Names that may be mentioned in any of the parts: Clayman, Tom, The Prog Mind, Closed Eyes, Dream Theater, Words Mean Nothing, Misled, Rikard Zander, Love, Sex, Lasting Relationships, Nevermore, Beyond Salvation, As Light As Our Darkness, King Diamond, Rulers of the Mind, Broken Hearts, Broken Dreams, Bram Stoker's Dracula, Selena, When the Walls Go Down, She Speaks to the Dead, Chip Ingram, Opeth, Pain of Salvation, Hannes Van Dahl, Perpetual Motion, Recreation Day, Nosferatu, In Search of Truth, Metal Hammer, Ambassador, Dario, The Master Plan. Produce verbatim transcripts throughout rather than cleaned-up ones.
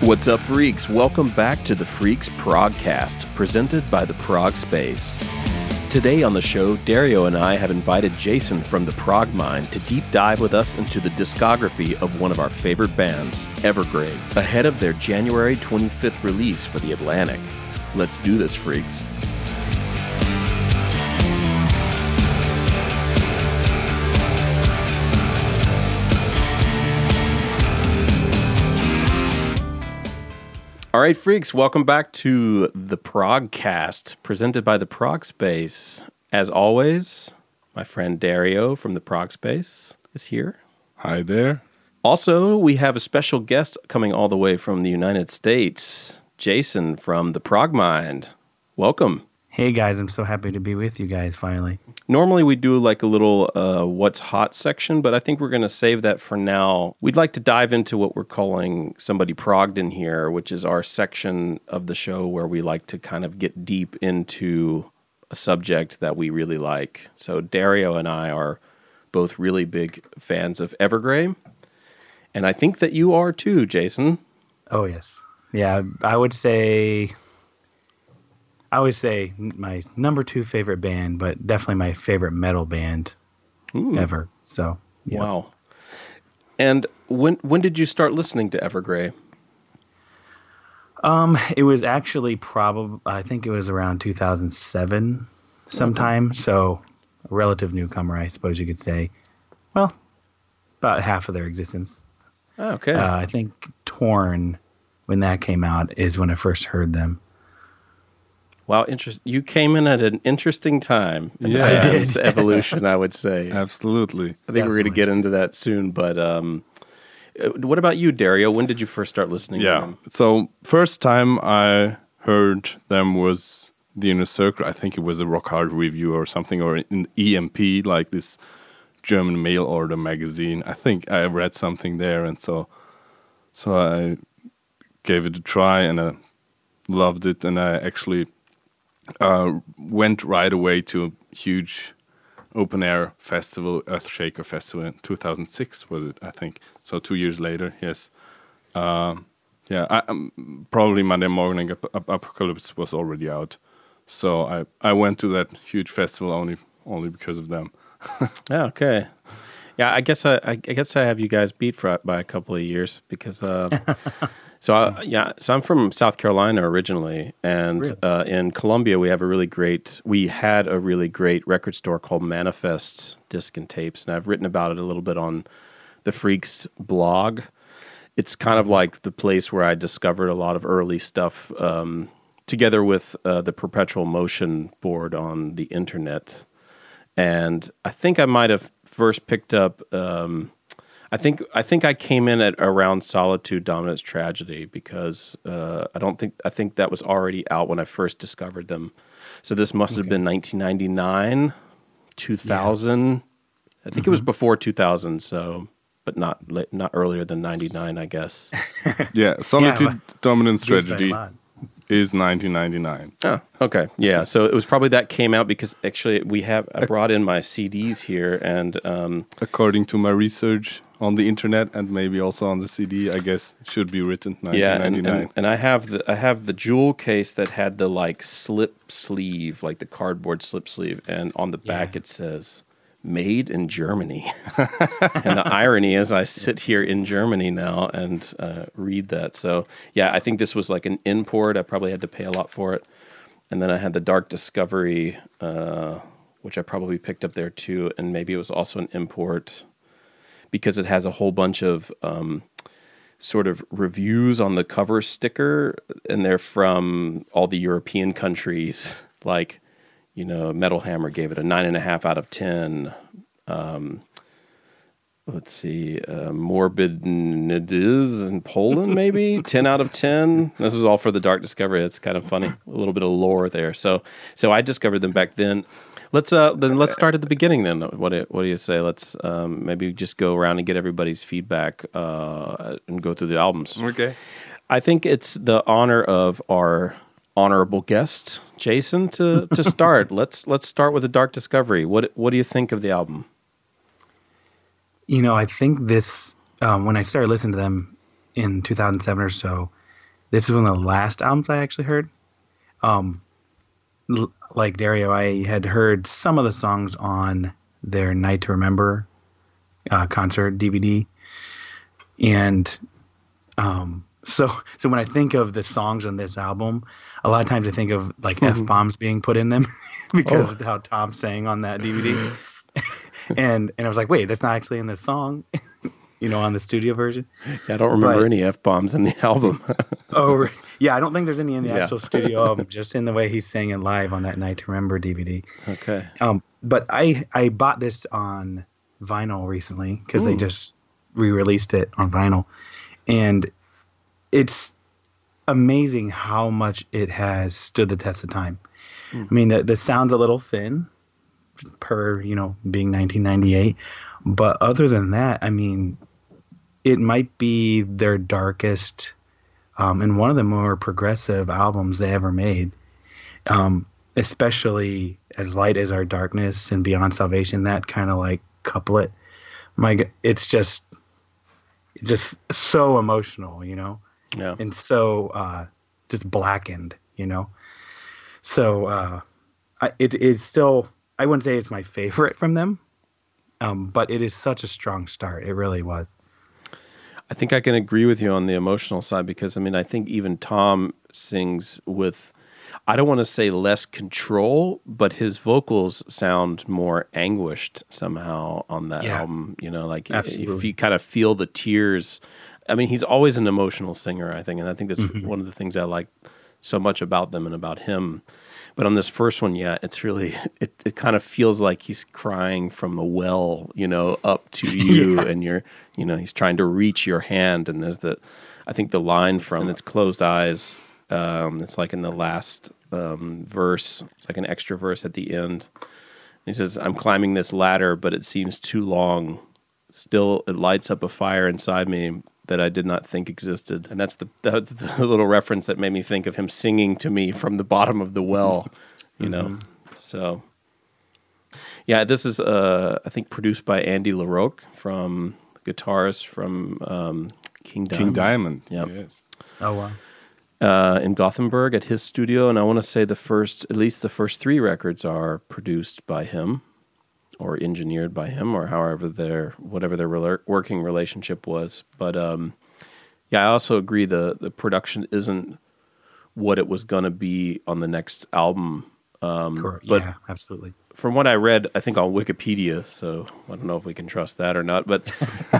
What's up, Freaks? Welcome back to The Freaks Progcast, presented by The Prog Space. Today on the show, Dario and I have invited Jason from The Prog Mind to deep dive with us into the discography of one of our favorite bands, Evergrey, ahead of their January twenty-fifth release for The Atlantic. Let's do this, Freaks. All right, Freaks, welcome back to the Progcast, presented by the Prog Space. As always, my friend Dario from the Prog Space is here. Hi there. Also, we have a special guest coming all the way from the United States, Jason from the Prog Mind. Welcome. Hey, guys. I'm so happy to be with you guys, finally. Normally, we do like a little uh, what's hot section, but I think we're going to save that for now. We'd like to dive into what we're calling Somebody Progged in Here, which is our section of the show where we like to kind of get deep into a subject that we really like. So Dario and I are both really big fans of Evergrey, and I think that you are too, Jason. Oh, yes. Yeah, I would say... I would say my number two favorite band, but definitely my favorite metal band Ooh. ever. So, yeah. Wow. And when when did you start listening to Evergrey? Um, it was actually probably, I think it was around two thousand seven sometime. Okay. So a relative newcomer, I suppose you could say. Well, about half of their existence. Oh, okay. Uh, I think Torn, when that came out, is when I first heard them. Wow, interest. You came in at an interesting time in yeah, the band's evolution, I would say. Absolutely. I think Definitely. We're going to get into that soon, but um, what about you, Dario? When did you first start listening yeah. to them? So first time I heard them was The Inner Circle. I think it was a Rock Hard Review or something, or an E M P, like this German mail order magazine. I think I read something there, and so, so I gave it a try, and I loved it, and I actually... Uh, went right away to a huge open-air festival, Earthshaker Festival in two thousand six, was it, I think. So two years later, yes. Uh, yeah, I, um, probably Monday Morning Ap- Ap- Apocalypse was already out. So I, I went to that huge festival only only because of them. yeah, okay. Yeah, I guess I, I, I guess I have you guys beat for, by a couple of years because... Uh, So I, yeah, so I'm from South Carolina originally, and really? uh, in Columbia we have a really great. We had a really great record store called Manifest Disc and Tapes, and I've written about it a little bit on the Freaks blog. It's kind of like the place where I discovered a lot of early stuff, um, together with uh, the Perpetual Motion board on the internet, and I think I might have first picked up. Um, I think I think I came in at around Solitude, Dominance, Tragedy because uh, I don't think I think that was already out when I first discovered them. So this must okay. have been nineteen ninety-nine, two thousand. Yeah. I think mm-hmm. it was before two thousand, so but not not earlier than ninety-nine, I guess. yeah, Solitude, yeah, Dominance, Tragedy is nineteen ninety-nine. Oh, okay. Yeah, so it was probably that came out because actually we have I brought in my C Ds here and um, according to my research on the internet and maybe also on the C D, I guess it should be written nineteen ninety-nine. Yeah, and, and, and I have the I have the jewel case that had the like slip sleeve, like the cardboard slip sleeve, and on the back yeah. it says "Made in Germany." and the irony is, I sit here in Germany now and uh, read that. So yeah, I think this was like an import. I probably had to pay a lot for it, and then I had the Dark Discovery, uh, which I probably picked up there too, and maybe it was also an import. Because it has a whole bunch of um, sort of reviews on the cover sticker, and they're from all the European countries. Like, you know, Metal Hammer gave it a nine and a half out of ten. Um, let's see, uh, Morbid Nediz in Poland, maybe ten out of ten. This was all for the Dark Discovery. It's kind of funny, a little bit of lore there. So, so I discovered them back then. Let's uh then let's start at the beginning then. What do, what do you say? Let's um, maybe just go around and get everybody's feedback uh, and go through the albums. Okay. I think it's the honor of our honorable guest, Jason, to to start. let's let's start with the Dark Discovery. What what do you think of the album? You know, I think this um, when I started listening to them in two thousand seven or so, This is one of the last albums I actually heard. Um, l- like Dario, I had heard some of the songs on their Night to Remember uh, concert D V D. And um, so so when I think of the songs on this album, a lot of times I think of like mm-hmm. F-bombs being put in them because oh. of how Tom sang on that D V D. and and I was like, wait, that's not actually in this song. You know, on the studio version. Yeah, I don't remember but, any F-bombs in the album. oh, yeah, I don't think there's any in the yeah. actual studio album, just in the way he sang it live on that Night to Remember D V D. Okay. Um, but I, I bought this on vinyl recently because they just re-released it on vinyl. And it's amazing how much it has stood the test of time. Mm. I mean, the, the sound's a little thin per, you know, being nineteen ninety-eight. But other than that, I mean, it might be their darkest um, and one of the more progressive albums they ever made, um, especially As Light As Our Darkness and Beyond Salvation, that kind of like couplet. My, it's just just so emotional, you know, yeah. and so uh, just blackened, you know. So uh, I, it is still, I wouldn't say it's my favorite from them. Um, but it is such a strong start. It really was. I think I can agree with you on the emotional side because, I mean, I think even Tom sings with, I don't want to say less control, but his vocals sound more anguished somehow on that yeah. album. You know, like if you kind of feel the tears. I mean, he's always an emotional singer, I think. And I think that's mm-hmm. one of the things I like so much about them and about him. But on this first one, yeah, it's really, it, it kind of feels like he's crying from a well, you know, up to you yeah. and you're, you know, he's trying to reach your hand. And there's the, I think the line from It's Closed Eyes, um, it's like in the last um, verse, it's like an extra verse at the end. And he says, I'm climbing this ladder, but it seems too long. Still, it lights up a fire inside me that I did not think existed. And that's the, that's the little reference that made me think of him singing to me from the bottom of the well, you mm-hmm. know? So, yeah, this is, uh, I think, produced by Andy LaRocque, from guitarist from um, King Diamond. King Diamond, yeah. Yes. Oh, wow. Uh, in Gothenburg at his studio, and I want to say the first, at least the first three records are produced by him or engineered by him, or however their, whatever their rel- working relationship was. But um, yeah, I also agree the the production isn't what it was going to be on the next album. Um, Correct. But yeah, absolutely. From what I read, I think on Wikipedia, so I don't know if we can trust that or not, but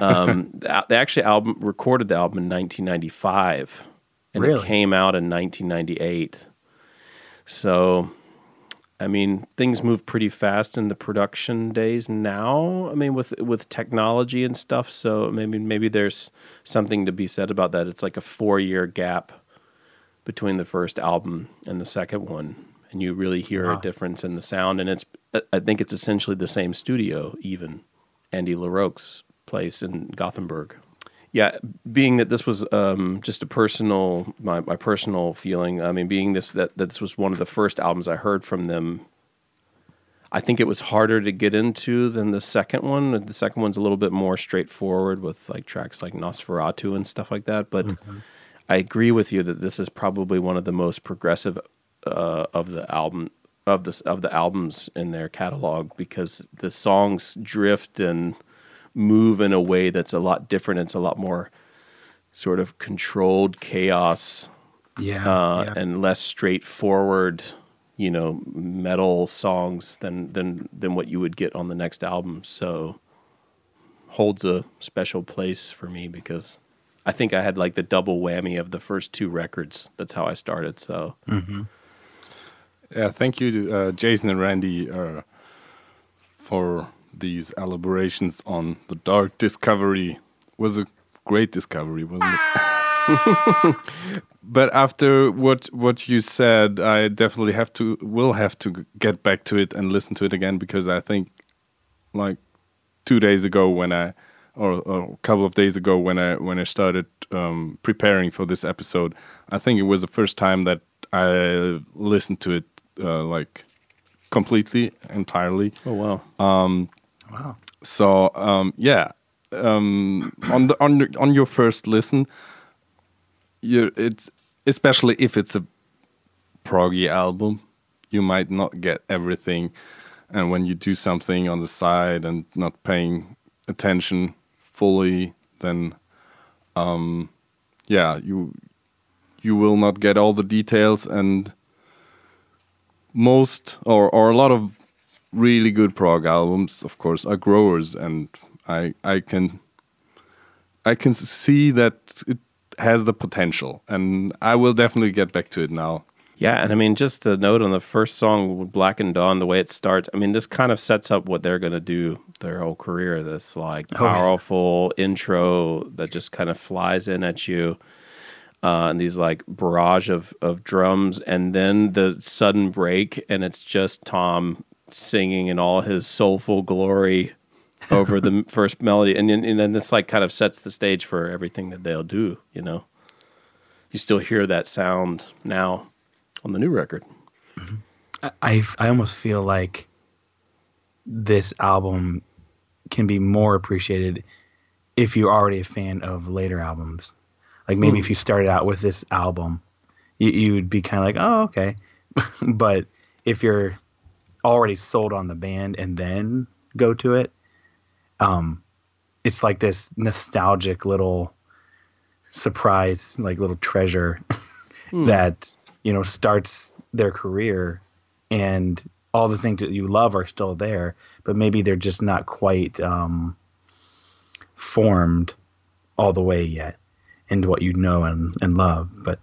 um, they actually album, recorded the album in nineteen ninety-five, and really? It came out in nineteen ninety-eight. So... I mean, things move pretty fast in the production days now. I mean, with with technology and stuff. So maybe maybe there's something to be said about that. It's like a four-year gap between the first album and the second one, and you really hear wow. a difference in the sound. And it's I think it's essentially the same studio, even Andy LaRocque's place in Gothenburg. Yeah, being that this was um, just a personal, my, my personal feeling, I mean, being this that, that this was one of the first albums I heard from them, I think it was harder to get into than the second one. The second one's a little bit more straightforward with like tracks like Nosferatu and stuff like that. But mm-hmm. I agree with you that this is probably one of the most progressive uh, of the album of this of the albums in their catalog because the songs drift and move in a way that's a lot different. It's a lot more sort of controlled chaos yeah, uh, yeah. and less straightforward, you know, metal songs than, than, than what you would get on the next album. So holds a special place for me because I think I had like the double whammy of the first two records. That's how I started. So mm-hmm. yeah, thank you to uh, Jason and Randy uh, for... these elaborations on the dark discovery. Was a great discovery, wasn't it? But after what what you said, I definitely have to will have to get back to it and listen to it again because I think, like, two days ago when I, or, or a couple of days ago when I when I started um, preparing for this episode, I think it was the first time that I listened to it uh, like completely, entirely. Oh wow. Um, Wow. So um, yeah, um, on the on the, on your first listen, you it's especially if it's a proggy album, you might not get everything. And when you do something on the side and not paying attention fully, then um, yeah, you you will not get all the details. And most or or a lot of really good prog albums, of course, are growers, and I I can I can see that it has the potential, and I will definitely get back to it now. Yeah, and I mean, just a note on the first song, Black and Dawn, the way it starts, I mean, this kind of sets up what they're going to do their whole career, this like powerful oh, yeah. intro that just kind of flies in at you, uh, and these like barrage of, of drums, and then the sudden break, and it's just Tom singing in all his soulful glory over the first melody, and, and then this like kind of sets the stage for everything that they'll do, you know. You still hear that sound now on the new record. Mm-hmm. I I almost feel like this album can be more appreciated if you're already a fan of later albums. Like maybe mm. if you started out with this album, you, you would be kind of like, oh, okay. But if you're already sold on the band and then go to it, um, it's like this nostalgic little surprise, like little treasure mm. that, you know, starts their career, and all the things that you love are still there, but maybe they're just not quite um, formed all the way yet into what you know and, and love. But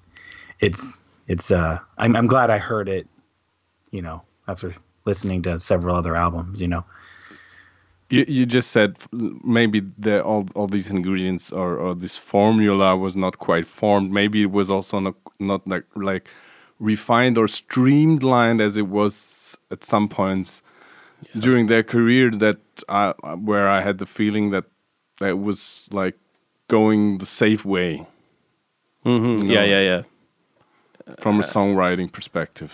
it's it's uh, I'm I'm glad I heard it, you know, after listening to several other albums, you know. You you just said maybe the all all these ingredients or, or this formula was not quite formed. Maybe it was also not not like like. refined or streamlined as it was at some points yeah. during their career, that I, where I had the feeling that it was like going the safe way. Mm-hmm. You know, yeah, yeah, yeah. From uh, a songwriting perspective.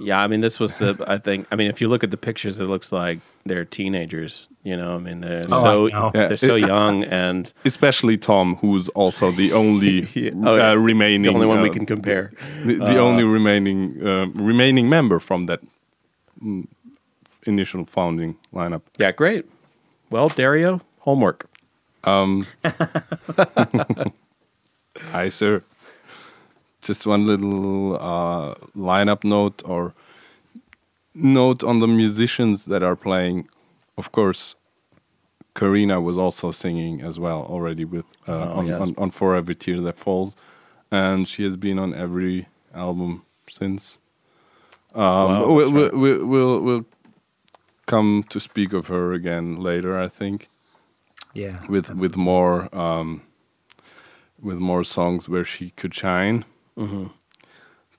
Yeah, I mean, this was the, I think, I mean, if you look at the pictures, it looks like they're teenagers, you know, I mean, they're oh, so yeah. they're so young, and especially Tom, who's also the only yeah. oh, yeah. uh, remaining, the only one uh, we can compare, the, the uh, only remaining uh, remaining member from that mm, initial founding lineup. Yeah, great. Well, Dario, homework. Um, hi, sir. Just one little uh, lineup note or note on the musicians that are playing. Of course, Karina was also singing as well already with uh, oh, on, yes. on, on For Every Tear That Falls. And she has been on every album since. Um, wow, we, we, right. we, we'll, we'll come to speak of her again later, I think. Yeah. With, with, more, um, with more songs where she could shine. Mm-hmm.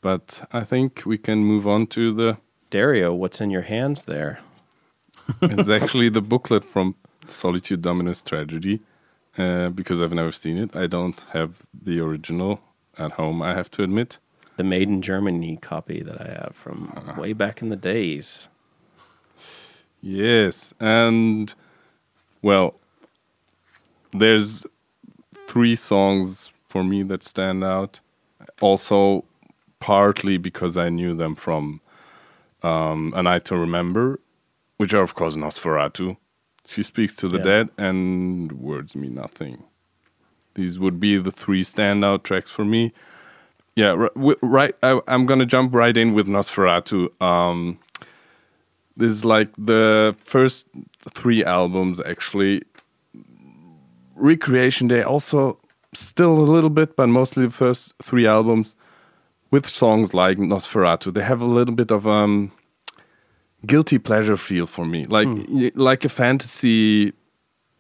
But I think we can move on to the... Dario, what's in your hands there? It's actually the booklet from Solitude, Dominance, Tragedy, uh, because I've never seen it. I don't have the original at home, I have to admit. The Made in Germany copy that I have from uh, way back in the days. Yes, and, well, there's three songs for me that stand out. Also, partly because I knew them from um, A Night to Remember, which are, of course, Nosferatu, She Speaks to the yeah. Dead, and Words Mean Nothing. These would be the three standout tracks for me. Yeah, right. right I, I'm going to jump right in with Nosferatu. Um, this is like the first three albums, actually. Recreation Day also... Still a little bit, but mostly the first three albums with songs like Nosferatu. They have a little bit of um, guilty pleasure feel for me, like mm. like a fantasy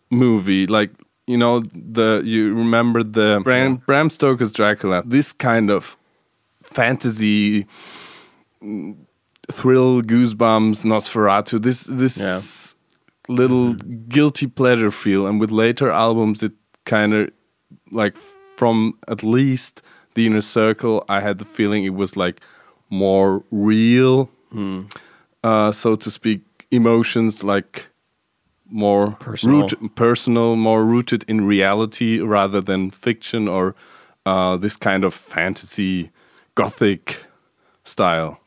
movie. Like, you know, the you remember the Bram, Bram Stoker's Dracula. This kind of fantasy thrill, goosebumps, Nosferatu. This this yeah. little mm. guilty pleasure feel, and with later albums, it kind of. Like from at least The Inner Circle, I had the feeling it was like more real, mm. uh, so to speak, emotions like more personal, root, personal more rooted in reality rather than fiction or uh, this kind of fantasy gothic style.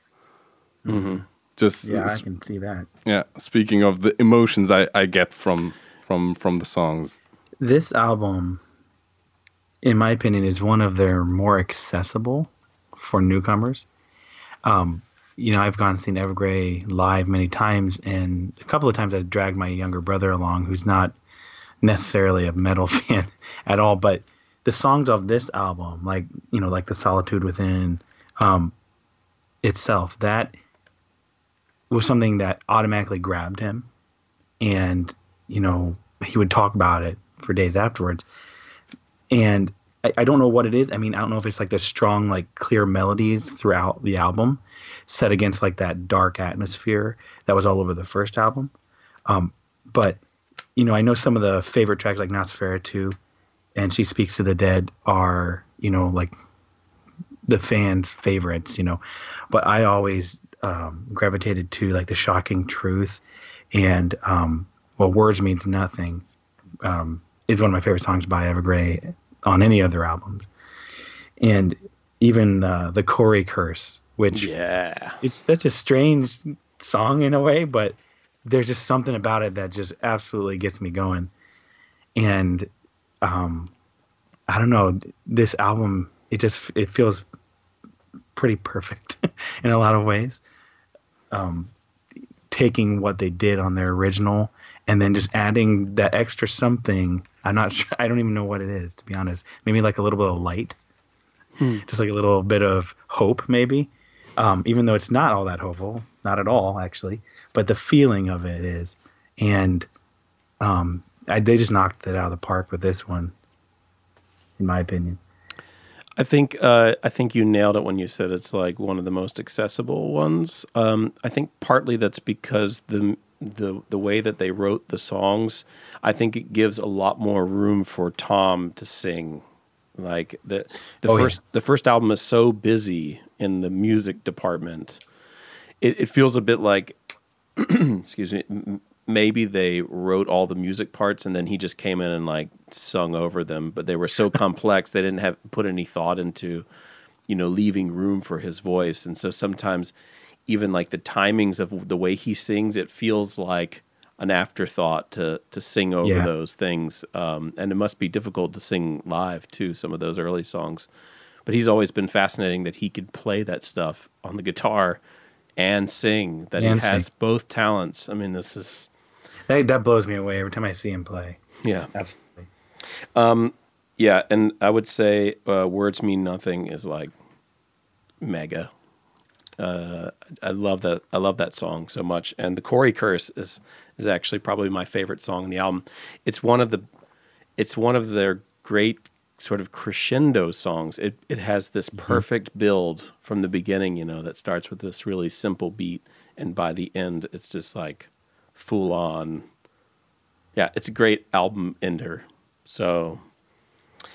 Mm-hmm. Just yeah, I can see that. Yeah, speaking of the emotions I, I get from from from the songs. This album, in my opinion, is one of their more accessible for newcomers. Um, you know, I've gone and seen Evergrey live many times, and a couple of times I've dragged my younger brother along, who's not necessarily a metal fan at all. But the songs of this album, like, you know, like the Solitude Within um, itself, that was something that automatically grabbed him. And, you know, he would talk about it for days afterwards. And I, I don't know what it is. I mean, I don't know if it's like the strong, like clear melodies throughout the album set against like that dark atmosphere that was all over the first album. Um, but, you know, I know some of the favorite tracks like Nosferatu and She Speaks to the Dead are, you know, like the fans' favorites, you know. But I always um, gravitated to like The Shocking Truth and, um, well, Words Mean Nothing. Um, is one of my favorite songs by Evergrey on any of their albums. And even uh, the Corey Curse, which yeah. it's such a strange song in a way, but there's just something about it that just absolutely gets me going. And um, I don't know, this album, it just, it feels pretty perfect in a lot of ways. Um, taking what they did on their original and then just adding that extra something. I'm not sure. I don't even know what it is, to be honest. Maybe like a little bit of light, hmm. just like a little bit of hope, maybe. Um, even though it's not all that hopeful, not at all, actually. But the feeling of it is, and um, I, they just knocked it out of the park with this one, in my opinion. I think uh, I think you nailed it when you said it's like one of the most accessible ones. Um, I think partly that's because the. the the way that they wrote the songs, I think it gives a lot more room for Tom to sing. Like the the oh, first yeah. the first album is so busy in the music department. It, it feels a bit like excuse me, m- maybe they wrote all the music parts and then he just came in and like sung over them, but they were so complex they didn't have put any thought into, you know, leaving room for his voice. And so sometimes even like the timings of the way he sings, it feels like an afterthought to to sing over yeah. those things. Um, and it must be difficult to sing live too, some of those early songs. But he's always been fascinating that he could play that stuff on the guitar and sing, that and he has sing. both talents. I mean, this is... That, that blows me away every time I see him play. Yeah. Absolutely. Um, yeah, and I would say uh, Words Mean Nothing is like mega. Uh, I love that. I love that song so much. And the Corey Curse is, is actually probably my favorite song in the album. It's one of the, it's one of their great sort of crescendo songs. It it has this perfect mm-hmm. build from the beginning, you know, that starts with this really simple beat, and by the end, it's just like full on. Yeah, it's a great album ender. So.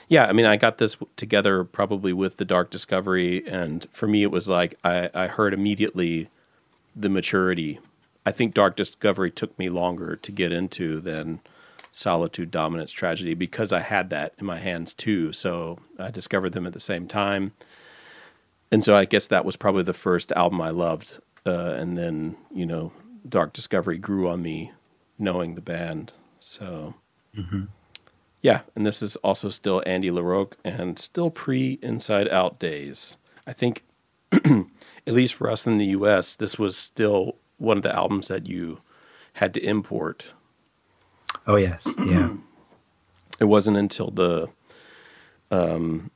Yeah, I mean, I got this together probably with The Dark Discovery, and for me it was like I, I heard immediately the maturity. I think Dark Discovery took me longer to get into than Solitude, Dominance, Tragedy, because I had that in my hands too, so I discovered them at the same time. And so I guess that was probably the first album I loved, uh, and then, you know, Dark Discovery grew on me knowing the band, so... Mm-hmm. Yeah, and this is also still Andy LaRocque and still pre-Inside Out days. I think, at least for us in the U S, this was still one of the albums that you had to import. Oh, yes, yeah. It wasn't until the um,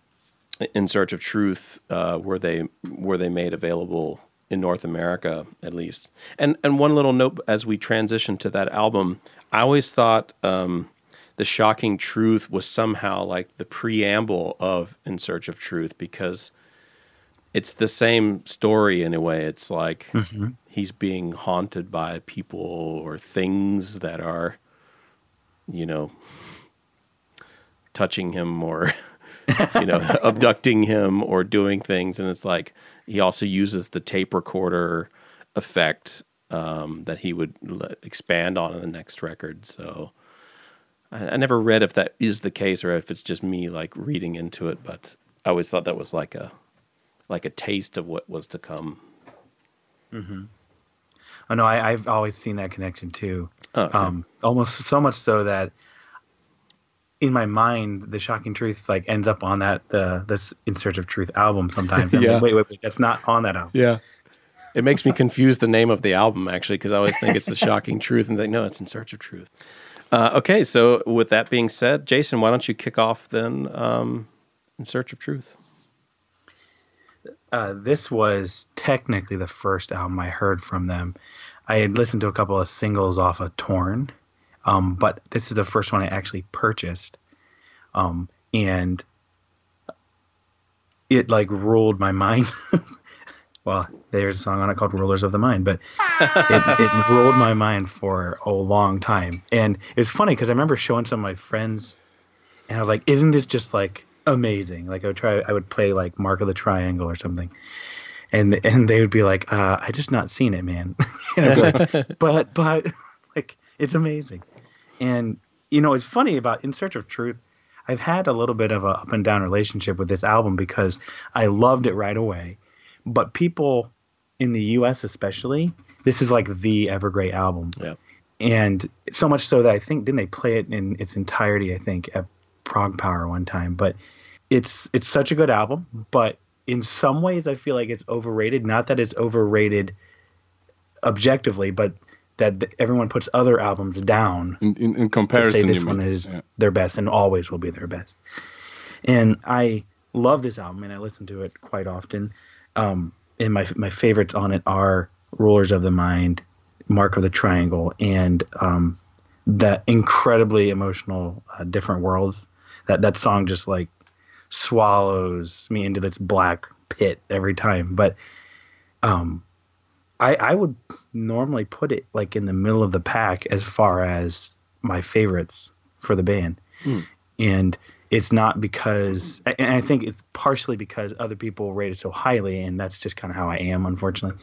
In Search of Truth uh, were they were they made available in North America, at least. And, and one little note as we transition to that album, I always thought... Um, The Shocking Truth was somehow like the preamble of In Search of Truth because it's the same story in a way. It's like mm-hmm. he's being haunted by people or things that are, you know, touching him or, you know, abducting him or doing things. And it's like he also uses the tape recorder effect um, that he would let, expand on in the next record. So... I never read if that is the case or if it's just me like reading into it, but I always thought that was like a like a taste of what was to come. Mm-hmm. Oh, no, I, I've always seen that connection too. Oh, okay. Um, almost so much so that in my mind, The Shocking Truth like ends up on that the this In Search of Truth album sometimes. I'm yeah. like, wait, wait, wait, that's not on that album. Yeah. It makes me confuse the name of the album, actually, because I always think it's The Shocking Truth, and they no, it's In Search of Truth. Uh, okay, so with that being said, Jason, why don't you kick off then um, In Search of Truth? Uh, this was technically the first album I heard from them. I had listened to a couple of singles off of Torn, um, but this is the first one I actually purchased, um, and it like ruled my mind. Well, there's a song on it called Rulers of the Mind, but it, it ruled my mind for a long time. And it was funny because I remember showing some of my friends and I was like, isn't this just like amazing? Like I would try, I would play like Mark of the Triangle or something. And and they would be like, uh, I just not seen it, man. And I'd be like, but, but like, it's amazing. And, you know, it's funny about In Search of Truth. I've had a little bit of a up and down relationship with this album because I loved it right away. But people in the U S especially, this is like the Evergrey album. Yep. And so much so that I think, didn't they play it in its entirety, I think, at Prog Power one time. But it's it's such a good album. But in some ways, I feel like it's overrated. Not that it's overrated objectively, but that everyone puts other albums down. In, in, in comparison, to say this one is yeah. their best and always will be their best. And I love this album, and I listen to it quite often. Um, and my my favorites on it are Rulers of the Mind, Mark of the Triangle, and um, that incredibly emotional uh, Different Worlds. That that song just like swallows me into this black pit every time. But um, I I would normally put it like in the middle of the pack as far as my favorites for the band. Mm. And it's not because, and I think it's partially because other people rate it so highly, and that's just kind of how I am, unfortunately.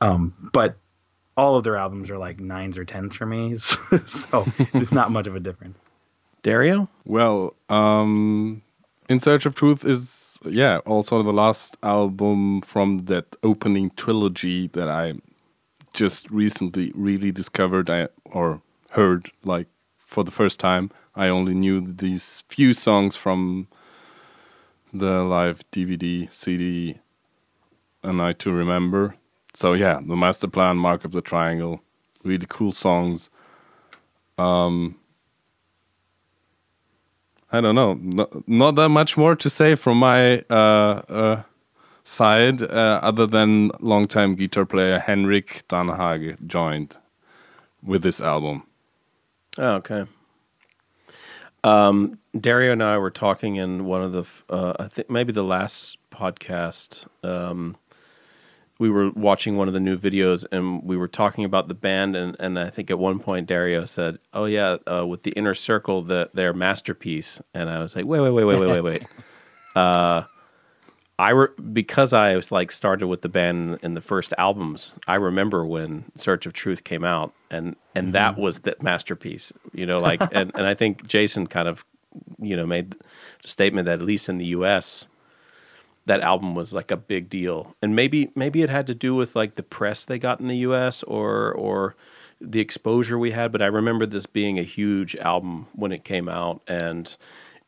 Um, but all of their albums are like nines or tens for me, so it's not much of a difference. Dario? Well, um, In Search of Truth is, yeah, also the last album from that opening trilogy that I just recently really discovered I, or heard, like, for the first time. I only knew these few songs from the live D V D, C D, A Night to Remember. So yeah, The Master Plan, Mark of the Triangle, really cool songs. Um, I don't know, no, not that much more to say from my uh, uh, side, uh, other than longtime guitar player Henrik Danhage joined with this album. Oh, okay. Um, Dario and I were talking in one of the, uh, I think maybe the last podcast, um, we were watching one of the new videos and we were talking about the band. And, and I think at one point Dario said, oh yeah, uh, with the Inner Circle, the, their masterpiece. And I was like, wait, wait, wait, wait, wait, wait, wait. uh, I re- because I was like started with the band in the first albums. I remember when Search of Truth came out, and, and mm-hmm. that was the masterpiece, you know. Like, and, and I think Jason kind of, you know, made the statement that at least in the U S, that album was like a big deal, and maybe maybe it had to do with like the press they got in the U S or or the exposure we had. But I remember this being a huge album when it came out, and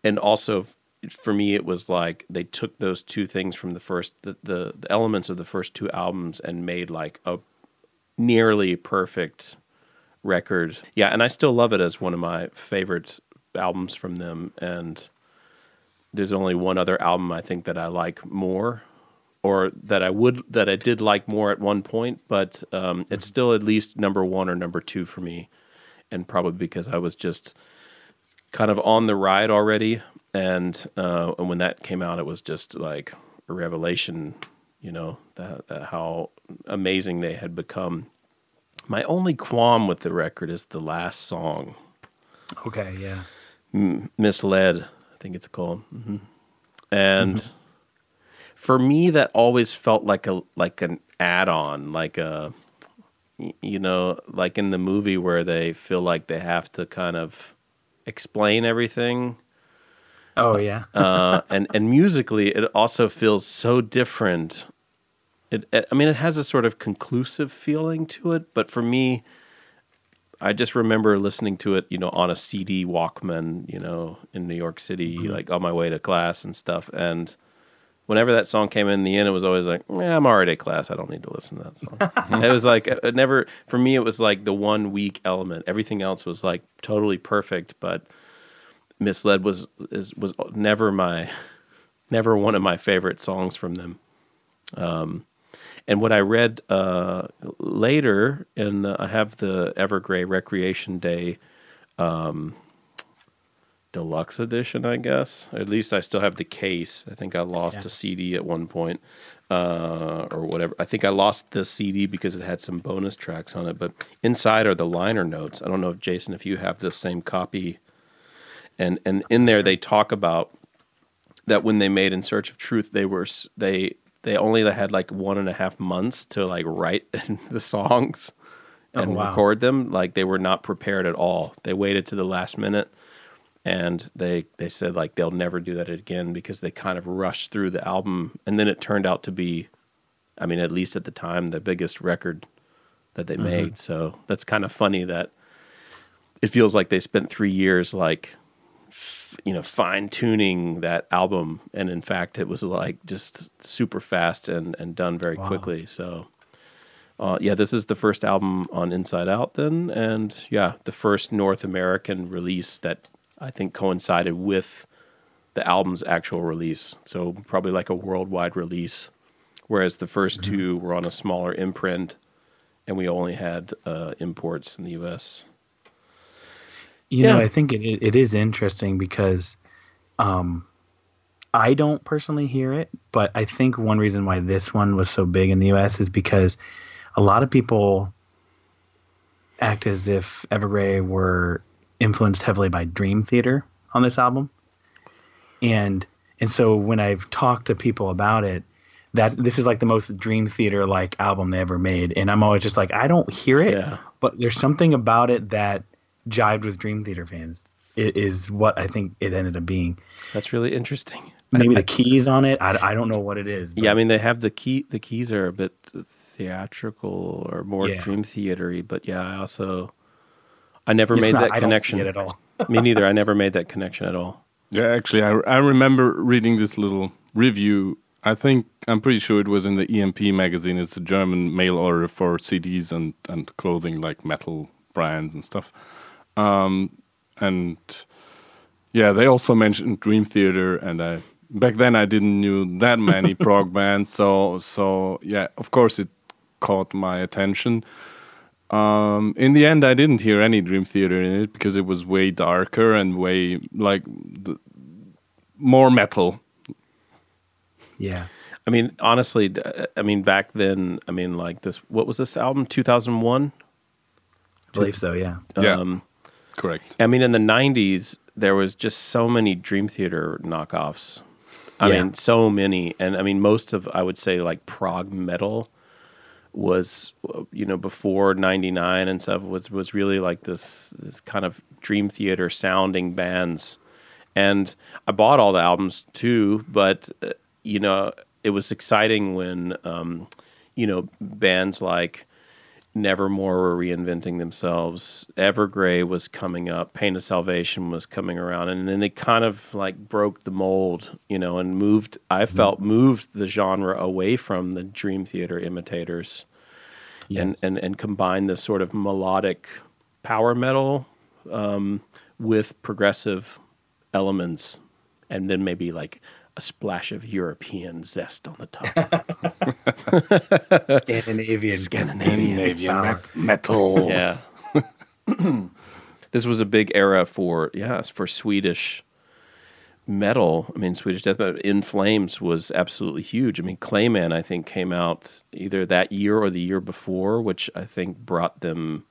and also. For me, it was like they took those two things from the first, the, the, the elements of the first two albums, and made like a nearly perfect record. Yeah, and I still love it as one of my favorite albums from them. And there's only one other album I think that I like more, or that I would that I did like more at one point. But um, it's still at least number one or number two for me, and probably because I was just kind of on the ride already. And uh, and when that came out, it was just like a revelation, you know, that, that how amazing they had become. My only qualm with the record is the last song. Okay, yeah. M- Misled, I think it's called. Mm-hmm. And mm-hmm. for me, that always felt like a like an add-on, like a, you know, like in the movie where they feel like they have to kind of explain everything. Oh yeah. uh, and and musically, it also feels so different. It, it, I mean, it has a sort of conclusive feeling to it, but for me, I just remember listening to it, you know, on a C D Walkman, you know, in New York City, mm-hmm. like on my way to class and stuff. And whenever that song came in, in the end, it was always like, eh, I'm already at class. I don't need to listen to that song. It was like, it never, for me, it was like the one weak element. Everything else was like totally perfect, but Misled was is, was never my, never one of my favorite songs from them. Um, and what I read uh, later, and I have the Evergrey Recreation Day um, deluxe edition, I guess. At least I still have the case. I think I lost yeah. a C D at one point uh, or whatever. I think I lost the C D because it had some bonus tracks on it. But inside are the liner notes. I don't know, if Jason, if you have the same copy. And and in there they talk about that when they made In Search of Truth, they were they... They only had like one and a half months to like write the songs and oh, wow. record them. Like they were not prepared at all. They waited to the last minute, and they they said like they'll never do that again because they kind of rushed through the album. And then it turned out to be, I mean, at least at the time, the biggest record that they mm-hmm. made. So that's kind of funny that it feels like they spent three years like, you know, fine-tuning that album, and in fact it was like just super fast and and done very wow. quickly. So uh yeah this is the first album on Inside Out then, and yeah the first North American release that I think coincided with the album's actual release, so probably like a worldwide release, whereas the first mm-hmm. two were on a smaller imprint and we only had uh imports in the U S You yeah. know, I think it, it is interesting because um, I don't personally hear it, but I think one reason why this one was so big in the U S is because a lot of people act as if Evergrey were influenced heavily by Dream Theater on this album. And and so when I've talked to people about it, that this is like the most Dream Theater like album they ever made. And I'm always just like, I don't hear it, yeah. but there's something about it that jived with Dream Theater fans. It is what I think it ended up being. That's really interesting. Maybe I, the keys on it. I, I don't know what it is. But. Yeah, I mean, they have the key. The keys are a bit theatrical or more yeah. Dream Theater-y. But yeah, I also, I never it's made not, that I connection don't see it at all. Me neither. I never made that connection at all. Yeah, actually, I I remember reading this little review. I think I'm pretty sure it was in the E M P magazine. It's a German mail order for C Ds and and clothing like metal brands and stuff. Um, and yeah, they also mentioned Dream Theater, and I back then I didn't knew that many prog bands, so so yeah, of course it caught my attention. Um, in the end, I didn't hear any Dream Theater in it because it was way darker and way like the, more metal. Yeah, I mean, honestly, I mean back then, I mean like this. What was this album? two thousand one I believe so. Yeah. Um, yeah. Correct. I mean, in the nineties, there was just so many Dream Theater knockoffs. I yeah. mean, so many. And I mean, most of, I would say, like, prog metal was, you know, before ninety-nine and stuff, was was really like this, this kind of Dream Theater sounding bands. And I bought all the albums, too, but, uh, you know, it was exciting when, um, you know, bands like Nevermore were reinventing themselves. Evergrey was coming up. Pain of Salvation was coming around, and then they kind of like broke the mold, you know, and moved. I mm-hmm. felt moved the genre away from the Dream Theater imitators, yes. and and and combined this sort of melodic power metal um, with progressive elements, and then maybe like a splash of European zest on the top. Scandinavian. Scandinavian, Scandinavian met- metal. Yeah. This was a big era for, yeah, for Swedish metal. I mean, Swedish death metal. In Flames was absolutely huge. I mean, Clayman, I think, came out either that year or the year before, which I think brought them,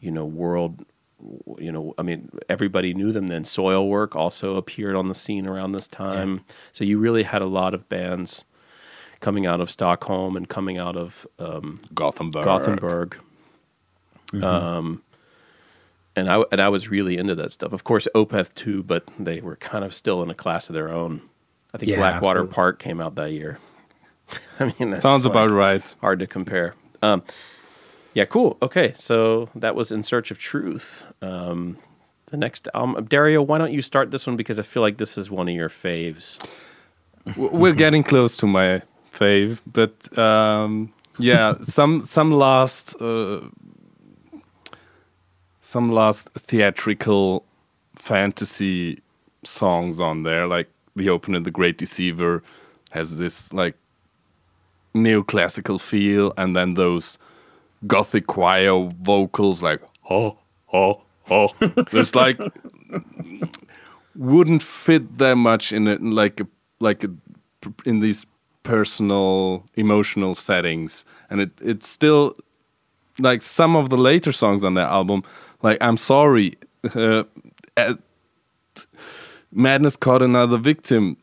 you know, world... You know, I mean, everybody knew them then. Soilwork also appeared on the scene around this time. Yeah. So you really had a lot of bands coming out of Stockholm and coming out of um, Gothenburg. Gothenburg. Mm-hmm. Um, And I and I was really into that stuff. Of course, Opeth too, but they were kind of still in a class of their own. I think yeah, Blackwater absolutely. Park came out that year. I mean, that sounds like about right. Hard to compare. Um, yeah, cool. Okay, so that was In Search of Truth. Um, the next, um, Dario, why don't you start this one, because I feel like this is one of your faves. We're getting close to my fave, but um, yeah, some some last uh, some last theatrical fantasy songs on there, like the opener, The Great Deceiver, has this like neoclassical feel, and then those gothic choir vocals, like oh oh oh. There's like wouldn't fit that much in it, like a, like a, in these personal emotional settings, and it it's still like some of the later songs on that album, like I'm Sorry, uh, uh, Madness Caught Another Victim,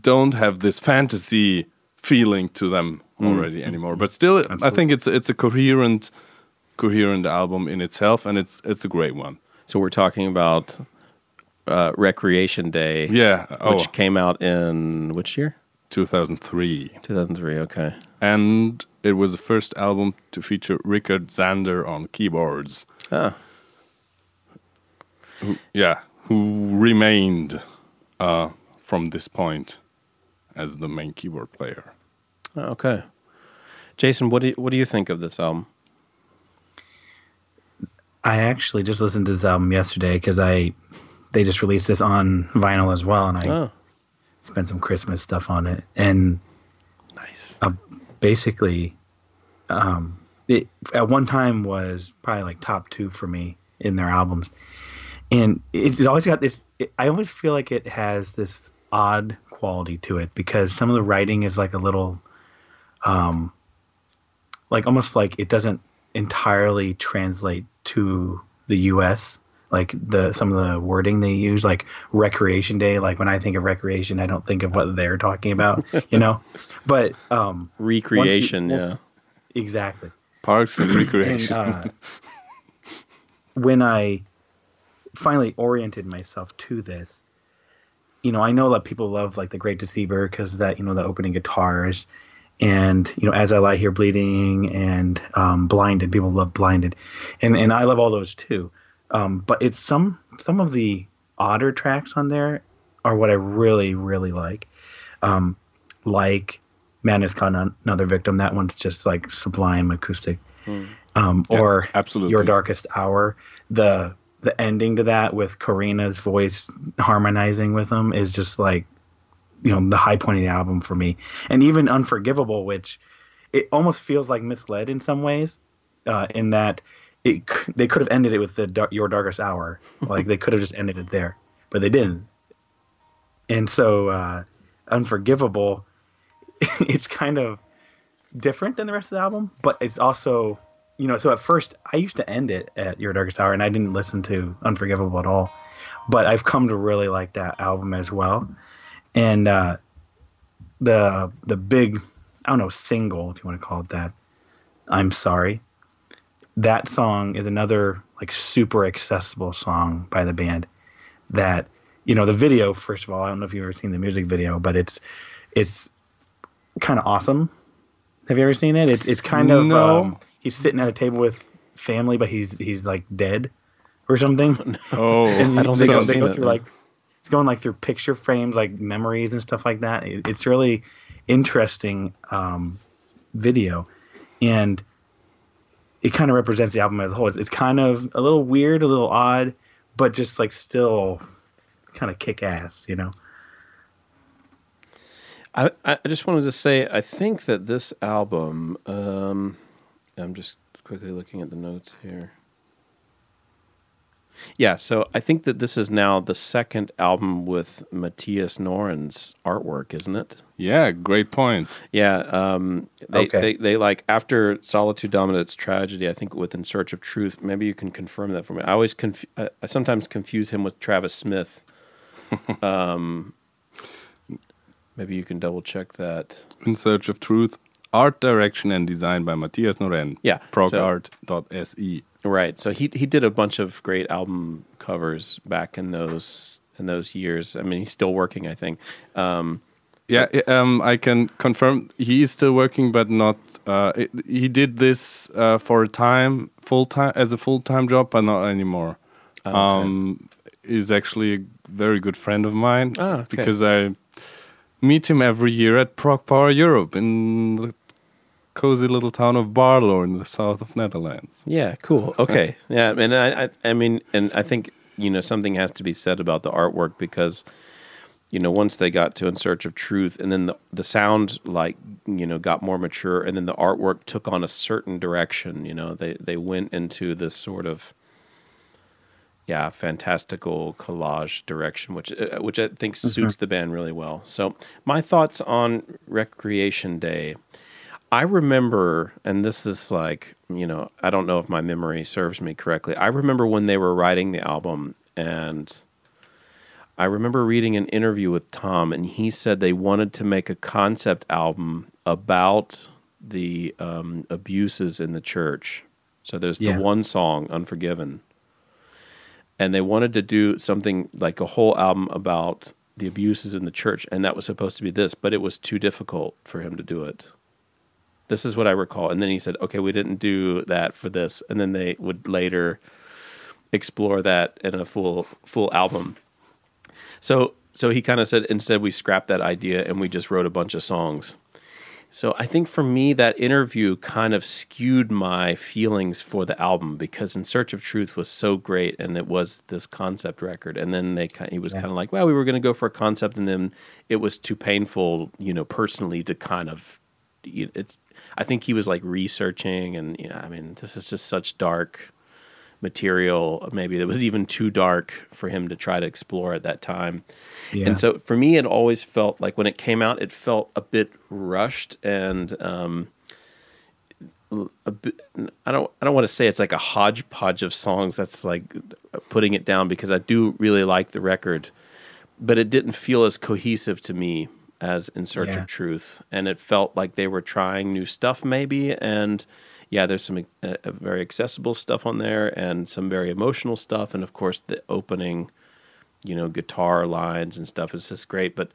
don't have this fantasy feeling to them already mm. anymore. But still, absolutely. I think it's it's a coherent coherent album in itself, and it's it's a great one. So we're talking about uh, Recreation Day, yeah, oh. which came out in which year? two thousand three. two thousand three, okay. And it was the first album to feature Rikard Zander on keyboards. Ah. Who, yeah, who remained uh, from this point as the main keyboard player. Okay. Jason, what do you, what do you think of this album? I actually just listened to this album yesterday because I they just released this on vinyl as well, and I oh. spent some Christmas stuff on it. And nice. Uh, basically, um, it at one time was probably like top two for me in their albums. And it's always got this, it, I always feel like it has this odd quality to it, because some of the writing is like a little, um, like almost like it doesn't entirely translate to the U S Like the some of the wording they use, like Recreation Day. Like when I think of recreation, I don't think of what they're talking about, you know. But um, recreation, you, yeah, exactly. Parks and recreation. And, uh, when I finally oriented myself to this, you know, I know that people love like The Great Deceiver because that, you know, the opening guitars, and you know, As I Lie Here Bleeding, and um, Blinded. People love Blinded, and and I love all those too. Um, but it's some some of the odder tracks on there are what I really, really like. Um, like Madness Caught Another Victim. That one's just like sublime acoustic. Mm. Um, yeah, or absolutely. Your Darkest Hour. The the ending to that with Karina's voice harmonizing with them is just like, you know, the high point of the album for me. And even Unforgivable, which it almost feels like Misled in some ways, uh, in that It, they could have ended it with the Your Darkest Hour. Like, they could have just ended it there. But they didn't. And so, uh, Unforgivable, it's kind of different than the rest of the album. But it's also, you know, so at first, I used to end it at Your Darkest Hour, and I didn't listen to Unforgivable at all. But I've come to really like that album as well. And uh, the the big, I don't know, single, if you want to call it that, I'm Sorry. That song is another like super accessible song by the band that, you know, the video, first of all, I don't know if you've ever seen the music video, but it's, it's kind of awesome. Have you ever seen it? It's, it's kind of, no. um, he's sitting at a table with family, but he's, he's like dead or something. Oh, and I don't think I've seen it. Like, it's going like through picture frames, like memories and stuff like that. It, it's really interesting, um, video. And it kind of represents the album as a whole. It's, it's kind of a little weird, a little odd, but just like still kind of kick ass, you know? I I just wanted to say, I think that this album, um, I'm just quickly looking at the notes here. Yeah, so I think that this is now the second album with Matthias Noren's artwork, isn't it? Yeah, great point. Yeah, um, they, okay. they they like, after Solitude, Dominance, Tragedy, I think with In Search of Truth, maybe you can confirm that for me. I always conf- I, I sometimes confuse him with Travis Smith. um, maybe you can double check that. In Search of Truth, art direction and design by Matthias Noren. Yeah, prog art dot S E. Right. So he he did a bunch of great album covers back in those in those years. I mean, he's still working, I think. Um, yeah, um, I can confirm he is still working, but not. Uh, it, he did this uh, for a time, full time as a full time job, but not anymore. Okay. Um, he's actually a very good friend of mine ah, okay. because I meet him every year at Prog Power Europe in the cozy little town of Barlo in the south of Netherlands. Yeah, cool. Okay. Yeah, and I, I, I mean, and I think, you know, something has to be said about the artwork because, you know, once they got to In Search of Truth and then the, the sound, like, you know, got more mature and then the artwork took on a certain direction, you know, they, they went into this sort of, yeah, fantastical collage direction, which uh, which I think mm-hmm. suits the band really well. So my thoughts on Recreation Day. I remember, and this is like, you know, I don't know if my memory serves me correctly. I remember when they were writing the album, and I remember reading an interview with Tom, and he said they wanted to make a concept album about the um, abuses in the church. So there's yeah. the one song, Unforgiven, and they wanted to do something like a whole album about the abuses in the church, and that was supposed to be this, but it was too difficult for him to do it. This is what I recall. And then he said, okay, we didn't do that for this. And then they would later explore that in a full full album. So so he kind of said, instead we scrapped that idea and we just wrote a bunch of songs. So I think for me, that interview kind of skewed my feelings for the album because In Search of Truth was so great and it was this concept record. And then they he was yeah. kind of like, well, we were going to go for a concept and then it was too painful, you know, personally to kind of... It's, I think he was like researching and, you know, I mean, this is just such dark material. Maybe it was even too dark for him to try to explore at that time. Yeah. And so for me, it always felt like when it came out, it felt a bit rushed and um, a bit, I don't, I don't want to say it's like a hodgepodge of songs. That's like putting it down because I do really like the record, but it didn't feel as cohesive to me as In Search yeah. of Truth, and it felt like they were trying new stuff maybe, and yeah, there's some uh, very accessible stuff on there and some very emotional stuff, and of course the opening, you know, guitar lines and stuff is just great, but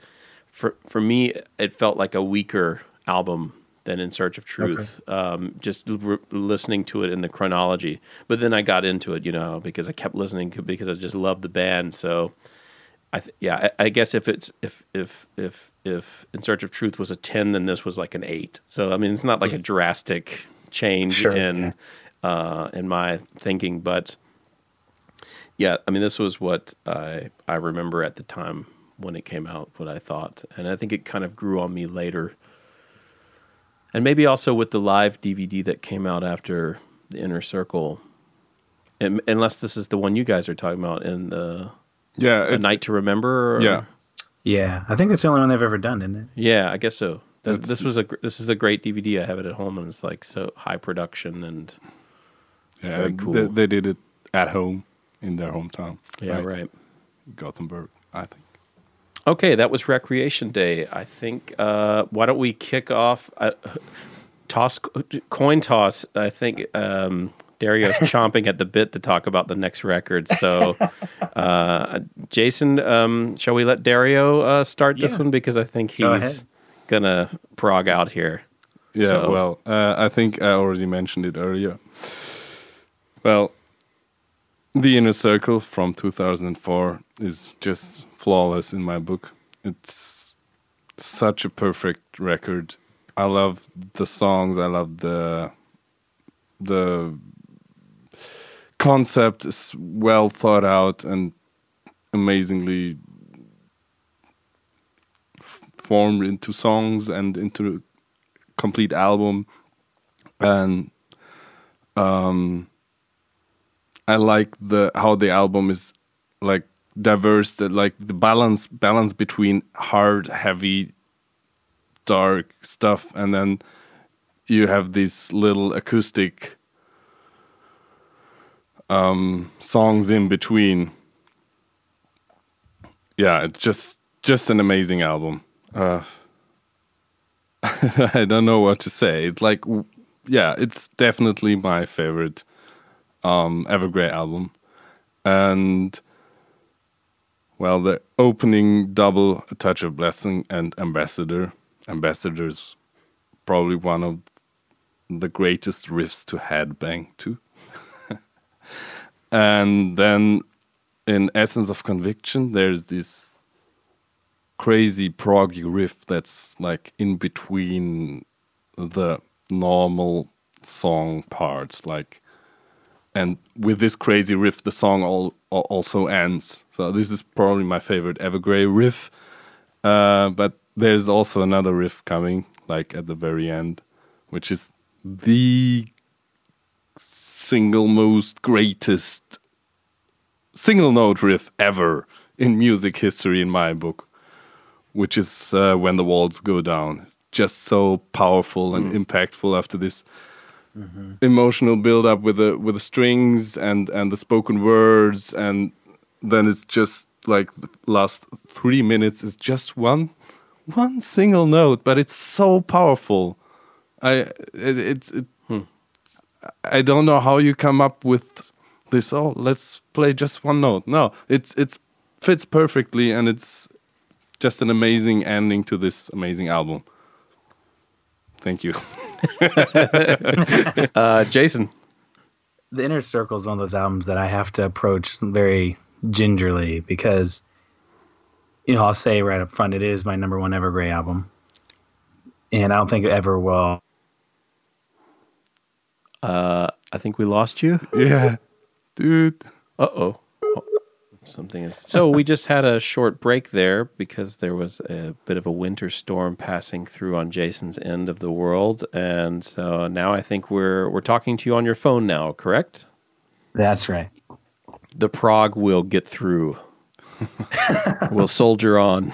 for for me, it felt like a weaker album than In Search of Truth, okay. um, just re- listening to it in the chronology, but then I got into it, you know, because I kept listening, because I just loved the band, so... I th- yeah, I, I guess if it's if if if if In Search of Truth was a ten, then this was like an eight. So I mean, it's not like a drastic change sure, in yeah. uh, in my thinking, but yeah, I mean, this was what I I remember at the time when it came out, what I thought, and I think it kind of grew on me later, and maybe also with the live D V D that came out after The Inner Circle, and, unless this is the one you guys are talking about in the. Yeah, a Night to Remember. Or? Yeah, yeah. I think that's the only one they've ever done, isn't it? Yeah, I guess so. Th- this was a gr- this is a great D V D. I have it at home, and it's like so high production and yeah, very cool. They, they did it at home in their hometown. Yeah, right. right. Gothenburg, I think. Okay, that was Recreation Day. I think. Uh, why don't we kick off? Uh, toss coin toss. I think. Um, Dario's chomping at the bit to talk about the next record. So, uh, Jason, um, shall we let Dario uh, start yeah. this one? Because I think he's going to prog out here. Yeah, so. well, uh, I think I already mentioned it earlier. Well, The Inner Circle from two thousand four is just flawless in my book. It's such a perfect record. I love the songs. I love the... the concept is well thought out and amazingly f- formed into songs and into a complete album. And um, I like the how the album is like diverse, that like the balance balance between hard, heavy, dark stuff, and then you have these little acoustic. Um, songs in between. Yeah, it's just just an amazing album. Uh, I don't know what to say. It's like, yeah, it's definitely my favorite um, Evergrey album. And, well, the opening double, A Touch of Blessing and Ambassador. Ambassador's probably one of the greatest riffs to headbang to. And then in Essence of Conviction, there's this crazy proggy riff that's like in between the normal song parts, like, and with this crazy riff the song all, all, also ends. So this is probably my favorite Evergrey riff, uh, but there's also another riff coming like at the very end, which is the single most greatest single note riff ever in music history in my book, which is uh, When the Walls Go Down. It's just so powerful and mm. impactful after this mm-hmm. emotional build-up with the with the strings and, and the spoken words, and then it's just like the last three minutes is just one one single note, but it's so powerful. I it, it, it hmm. I don't know how you come up with this. Oh, let's play just one note. No, it's it's fits perfectly, and it's just an amazing ending to this amazing album. Thank you. uh, Jason. The Inner Circle is one of those albums that I have to approach very gingerly because, you know, I'll say right up front, it is my number one Evergrey album. And I don't think it ever will. Uh, I think we lost you. Yeah. Dude. Uh-oh. Something is. So we just had a short break there because there was a bit of a winter storm passing through on Jason's end of the world, and so now I think we're we're talking to you on your phone now, correct? That's right. The prog will get through. We'll soldier on.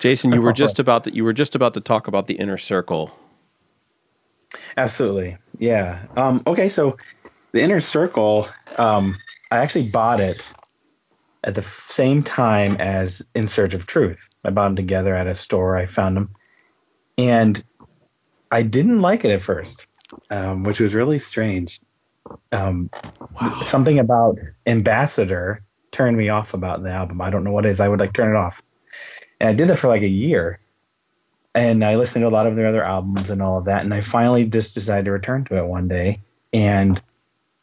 Jason, you were just about that. You were just about to talk about the Inner Circle. Absolutely, yeah. Um, okay, so the Inner Circle. Um, I actually bought it at the same time as In Search of Truth. I bought them together at a store. I found them. And I didn't like it at first, um, which was really strange. Um, wow. Something about Ambassador turned me off about the album. I don't know what it is. I would like turn it off. And I did that for like a year. And I listened to a lot of their other albums and all of that. And I finally just decided to return to it one day. And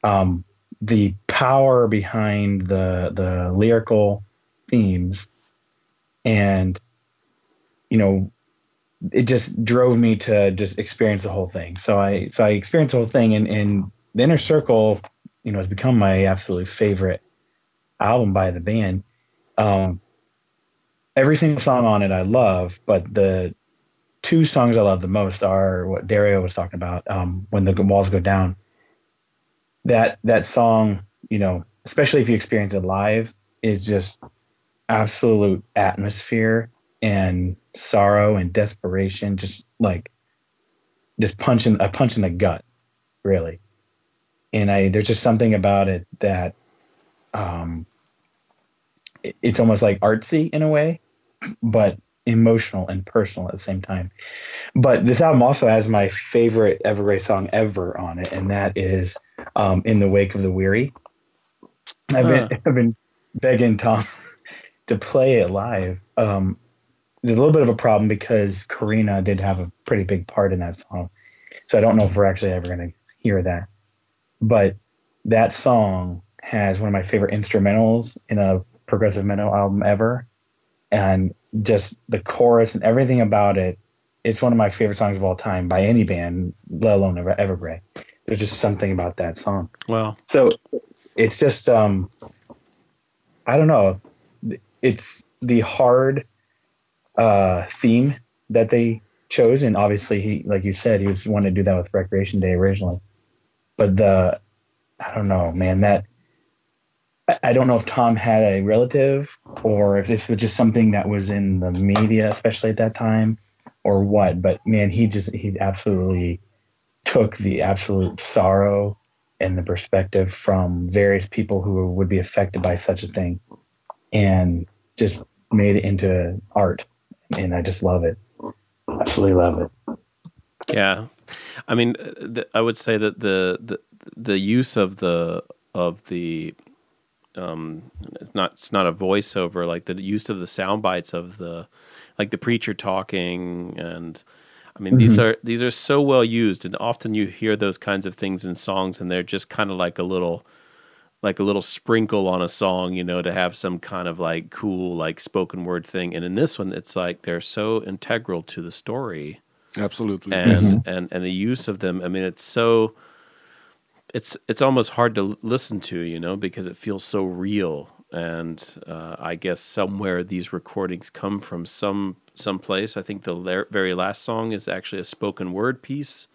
um, the power behind the the lyrical themes, and you know, it just drove me to just experience the whole thing. So I so I experienced the whole thing, and, and the Inner Circle, you know, has become my absolutely favorite album by the band. Um, every single song on it I love, but the two songs I love the most are what Dario was talking about, um, When the Walls Go Down. That that song, you know, especially if you experience it live, is just absolute atmosphere and sorrow and desperation, just like just punching a punch in the gut, really. And I there's just something about it that um, it, it's almost like artsy in a way, but emotional and personal at the same time. But this album also has my favorite Evergrey song ever on it, and that is um, In the Wake of the Weary. I've uh. been I've been begging Tom to play it live. Um, there's a little bit of a problem because Karina did have a pretty big part in that song, so I don't know if we're actually ever going to hear that. But that song has one of my favorite instrumentals in a progressive metal album ever, and just the chorus and everything about it. It's one of my favorite songs of all time by any band, let alone Evergrey. There's just something about that song. Wow. So it's just, um, I don't know. It's the hard uh, theme that they chose. And obviously, he, like you said, he was wanting to do that with Recreation Day originally. But the, I don't know, man, that, I don't know if Tom had a relative or if this was just something that was in the media, especially at that time, or what. But, man, he just he absolutely took the absolute sorrow and the perspective from various people who would be affected by such a thing and just made it into art. And I just love it. Absolutely love it. Yeah. I mean, I would say that the, the the use of the of the um, it's not it's not a voiceover, like the use of the sound bites of the like the preacher talking, and I mean mm-hmm. these are these are so well used, and often you hear those kinds of things in songs, and they're just kind of like a little. like a little sprinkle on a song, you know, to have some kind of like cool, like spoken word thing. And in this one, it's like, they're so integral to the story. Absolutely. And, yes. and, and the use of them, I mean, it's so, it's, it's almost hard to listen to, you know, because it feels so real. And, uh, I guess somewhere these recordings come from some, some place. I think the la- very last song is actually a spoken word piece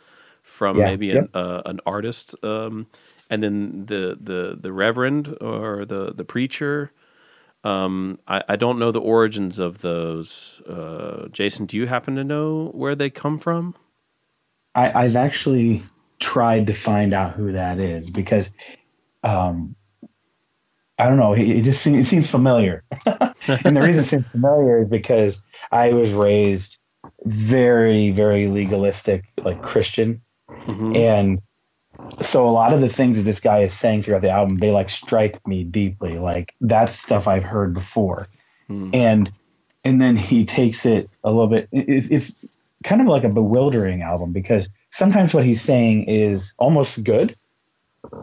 from yeah. maybe an, yep. uh, an artist, um, and then the, the, the reverend or the, the preacher, um, I, I don't know the origins of those. Uh, Jason, do you happen to know where they come from? I, I've actually tried to find out who that is because um, I don't know. It, it just seems, it seems familiar. And the reason it seems familiar is because I was raised very, very legalistic, like Christian. Mm-hmm. And so a lot of the things that this guy is saying throughout the album, they like strike me deeply. Like that's stuff I've heard before. Mm. And, and then he takes it a little bit. It, it's kind of like a bewildering album because sometimes what he's saying is almost good.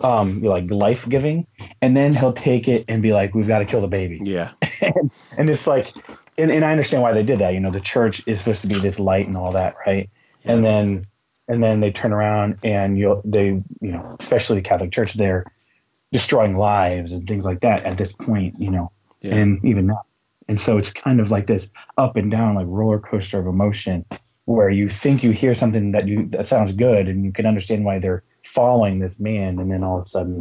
Um, like life giving. And then he'll take it and be like, we've got to kill the baby. Yeah. and, and it's like, and, and I understand why they did that. You know, the church is supposed to be this light and all that. Right. Yeah. And then, And then they turn around and you they, you know, especially the Catholic Church, they're destroying lives and things like that at this point, you know, yeah. and even now. And so it's kind of like this up and down, like roller coaster of emotion where you think you hear something that you that sounds good and you can understand why they're following this man. And then all of a sudden,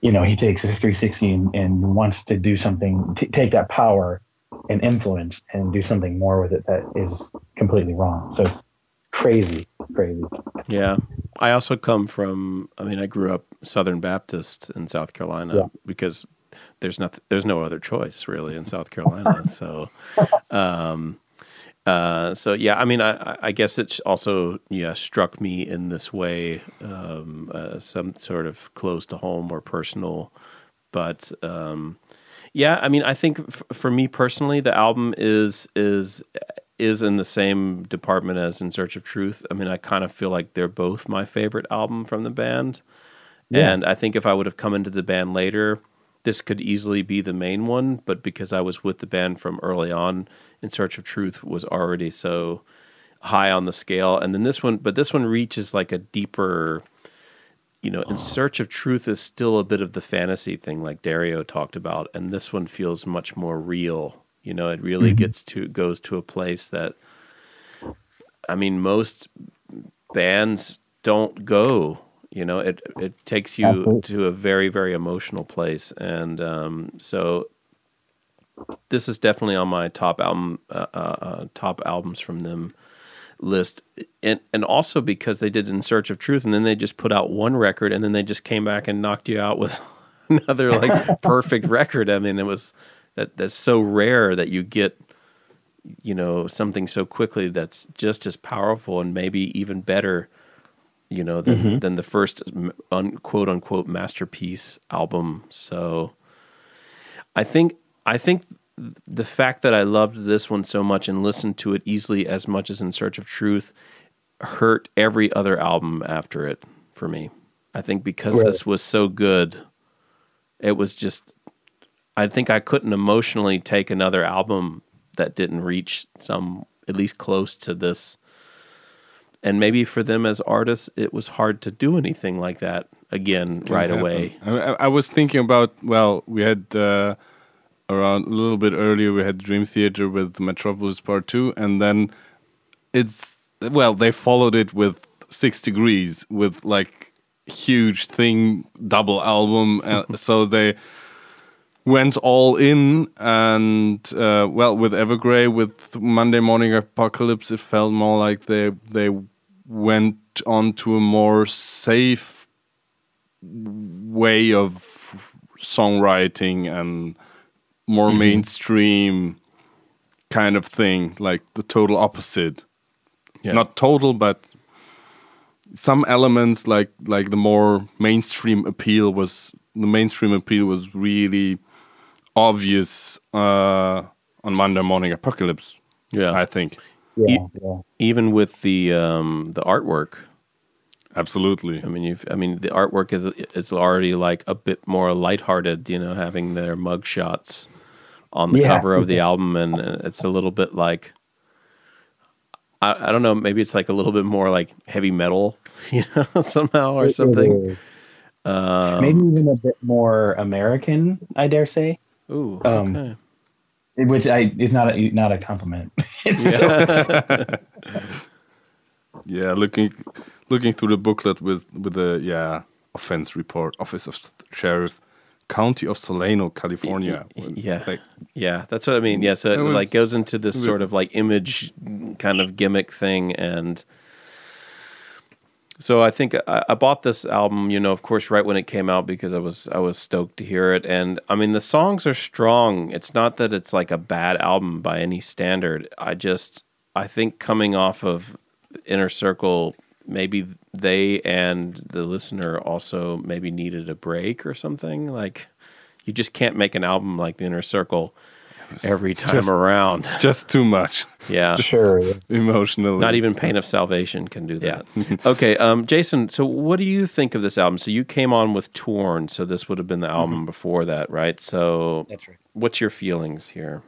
you know, he takes a three sixty and, and wants to do something, t- take that power and influence and do something more with it that is completely wrong. So it's crazy, crazy. Yeah. I also come from, I mean, I grew up Southern Baptist in South Carolina yeah. because there's not, there's no other choice really in South Carolina. so, um, uh, so yeah, I mean, I, I guess it's also, yeah, struck me in this way, um, uh, some sort of close to home or personal, but, um, yeah, I mean, I think f- for me personally, the album is, is, is in the same department as In Search of Truth. I mean, I kind of feel like they're both my favorite album from the band. Yeah. And I think if I would have come into the band later, this could easily be the main one, but because I was with the band from early on, In Search of Truth was already so high on the scale. And then this one, but this one reaches like a deeper, you know, oh. In Search of Truth is still a bit of the fantasy thing like Dario talked about. And this one feels much more real. You know, it really gets to, goes to a place that, I mean, most bands don't go, you know, it, it takes you Absolutely. to a very, very emotional place. And, um, so this is definitely on my top album, uh, uh, top albums from them list. And, and also because they did In Search of Truth and then they just put out one record and then they just came back and knocked you out with another like perfect record. I mean, it was, That that's so rare that you get, you know, something so quickly that's just as powerful and maybe even better, you know, than, mm-hmm. than the first un, quote unquote masterpiece album. So I think I think the fact that I loved this one so much and listened to it easily as much as In Search of Truth hurt every other album after it for me. I think because really? this was so good, it was just. I think I couldn't emotionally take another album that didn't reach some, at least close to this. And maybe for them as artists, it was hard to do anything like that again right happen. away. I, I was thinking about, well, we had uh, around a little bit earlier, we had Dream Theater with Metropolis Part two, and then it's, well, they followed it with Six Degrees, with like huge thing, double album. uh, so they... went all in, and uh, well, with Evergrey, with Monday Morning Apocalypse, it felt more like they they went on to a more safe way of songwriting and more mm-hmm. mainstream kind of thing, like the total opposite. Yeah. Not total, but some elements like like the more mainstream appeal was the mainstream appeal was really obvious uh, on Monday Morning Apocalypse. Yeah, I think. Yeah, e- yeah. Even with the um, the artwork. Absolutely. I mean, you've, I mean, the artwork is is already like a bit more lighthearted, you know, having their mug shots on the yeah. cover of the album, and it's a little bit like, I, I don't know, maybe it's like a little bit more like heavy metal, you know, somehow or something. Um, maybe even a bit more American, I dare say. Ooh, um, okay. Which I is not a, not a compliment. Yeah. Yeah, looking looking through the booklet with with the yeah offense report, Office of Sheriff, County of Solano, California. Yeah, like, yeah, that's what I mean. Yeah, so it was, like goes into this sort of like image kind of gimmick thing, and so I think I, I bought this album, you know, of course, right when it came out because I was I was stoked to hear it, and I mean the songs are strong. It's not that it's like a bad album by any standard. I just I think coming off of Inner Circle, maybe they and the listener also maybe needed a break or something. Like, you just can't make an album like the Inner Circle every time just, around. Just too much. Yeah, sure. Emotionally, not even Pain of Salvation can do that. Yeah. Okay, um, Jason. So, what do you think of this album? So, you came on with Torn. So, this would have been the album mm-hmm. before that, right? So, that's right. What's your feelings here?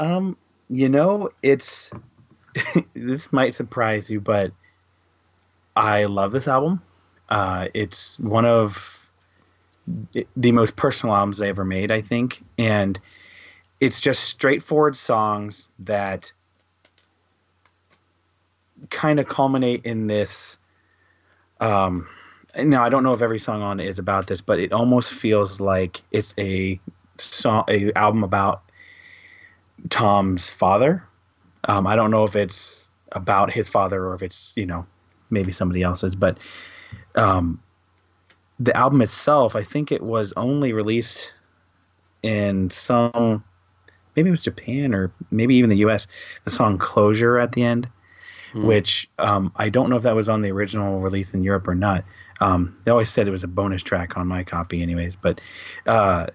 Um, you know, it's. This might surprise you, but I love this album. Uh, it's one of the most personal albums I ever made, I think. And it's just straightforward songs that kind of culminate in this. Um, now, I don't know if every song on it is about this, but it almost feels like it's a song, a album about Tom's father. Um, I don't know if it's about his father or if it's, you know, maybe somebody else's, but um, the album itself, I think it was only released in some, maybe it was Japan or maybe even the U S, the song Closure at the end, hmm. which um, I don't know if that was on the original release in Europe or not. Um, they always said it was a bonus track on my copy anyways, but uh,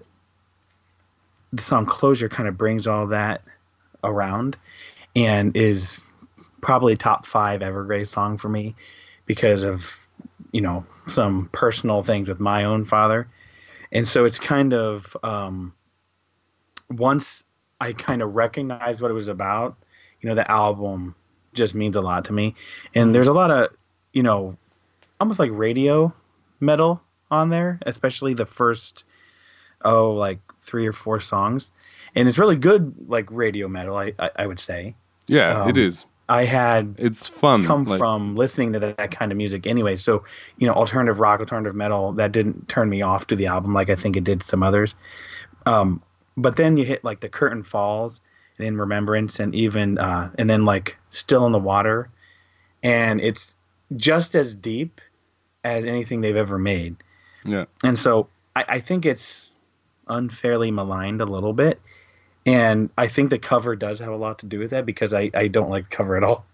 the song Closure kind of brings all that around. And is probably top five Evergrey song for me because of, you know, some personal things with my own father. And so it's kind of, um, once I kind of recognized what it was about, you know, the album just means a lot to me. And there's a lot of, you know, almost like radio metal on there, especially the first, oh, like three or four songs. And it's really good, like radio metal, I I, I would say. Yeah, um, it is. I had it's fun come like, from listening to that, that kind of music anyway. So, you know, alternative rock, alternative metal, that didn't turn me off to the album like I think it did some others. Um, but then you hit like The Curtain Falls and In Remembrance and even uh, and then like Still in the Water. And it's just as deep as anything they've ever made. Yeah. And so I, I think it's unfairly maligned a little bit. And I think the cover does have a lot to do with that because I, I don't like the cover at all.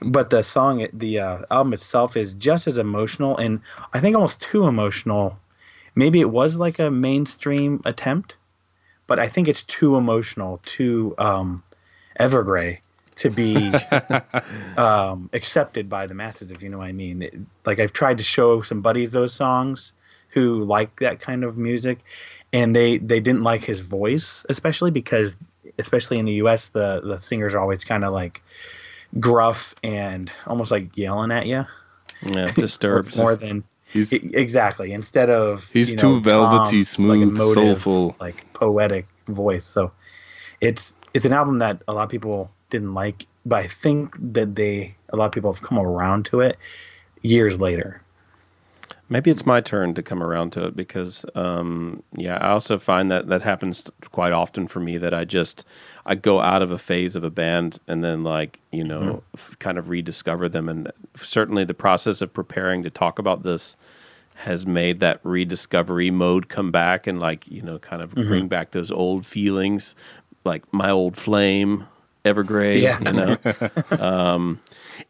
But the song, the uh, album itself is just as emotional and I think almost too emotional. Maybe it was like a mainstream attempt, but I think it's too emotional, too um, Evergrey to be um, accepted by the masses, if you know what I mean. It, like I've tried to show some buddies those songs who like that kind of music. And they, they didn't like his voice, especially because, especially in the U S, the, the singers are always kind of like gruff and almost like yelling at you. Yeah, disturbed. More than he's, exactly. Instead of he's you know, too velvety, Tom's, smooth, like, emotive, soulful, like poetic voice. So it's it's an album that a lot of people didn't like, but I think that they a lot of people have come around to it years later. Maybe it's my turn to come around to it because, um, yeah, I also find that that happens quite often for me that I just, I go out of a phase of a band and then like, you know, mm-hmm. f- kind of rediscover them. And certainly the process of preparing to talk about this has made that rediscovery mode come back and like, you know, kind of mm-hmm. bring back those old feelings, like my old flame, Evergrey, yeah. you know. um,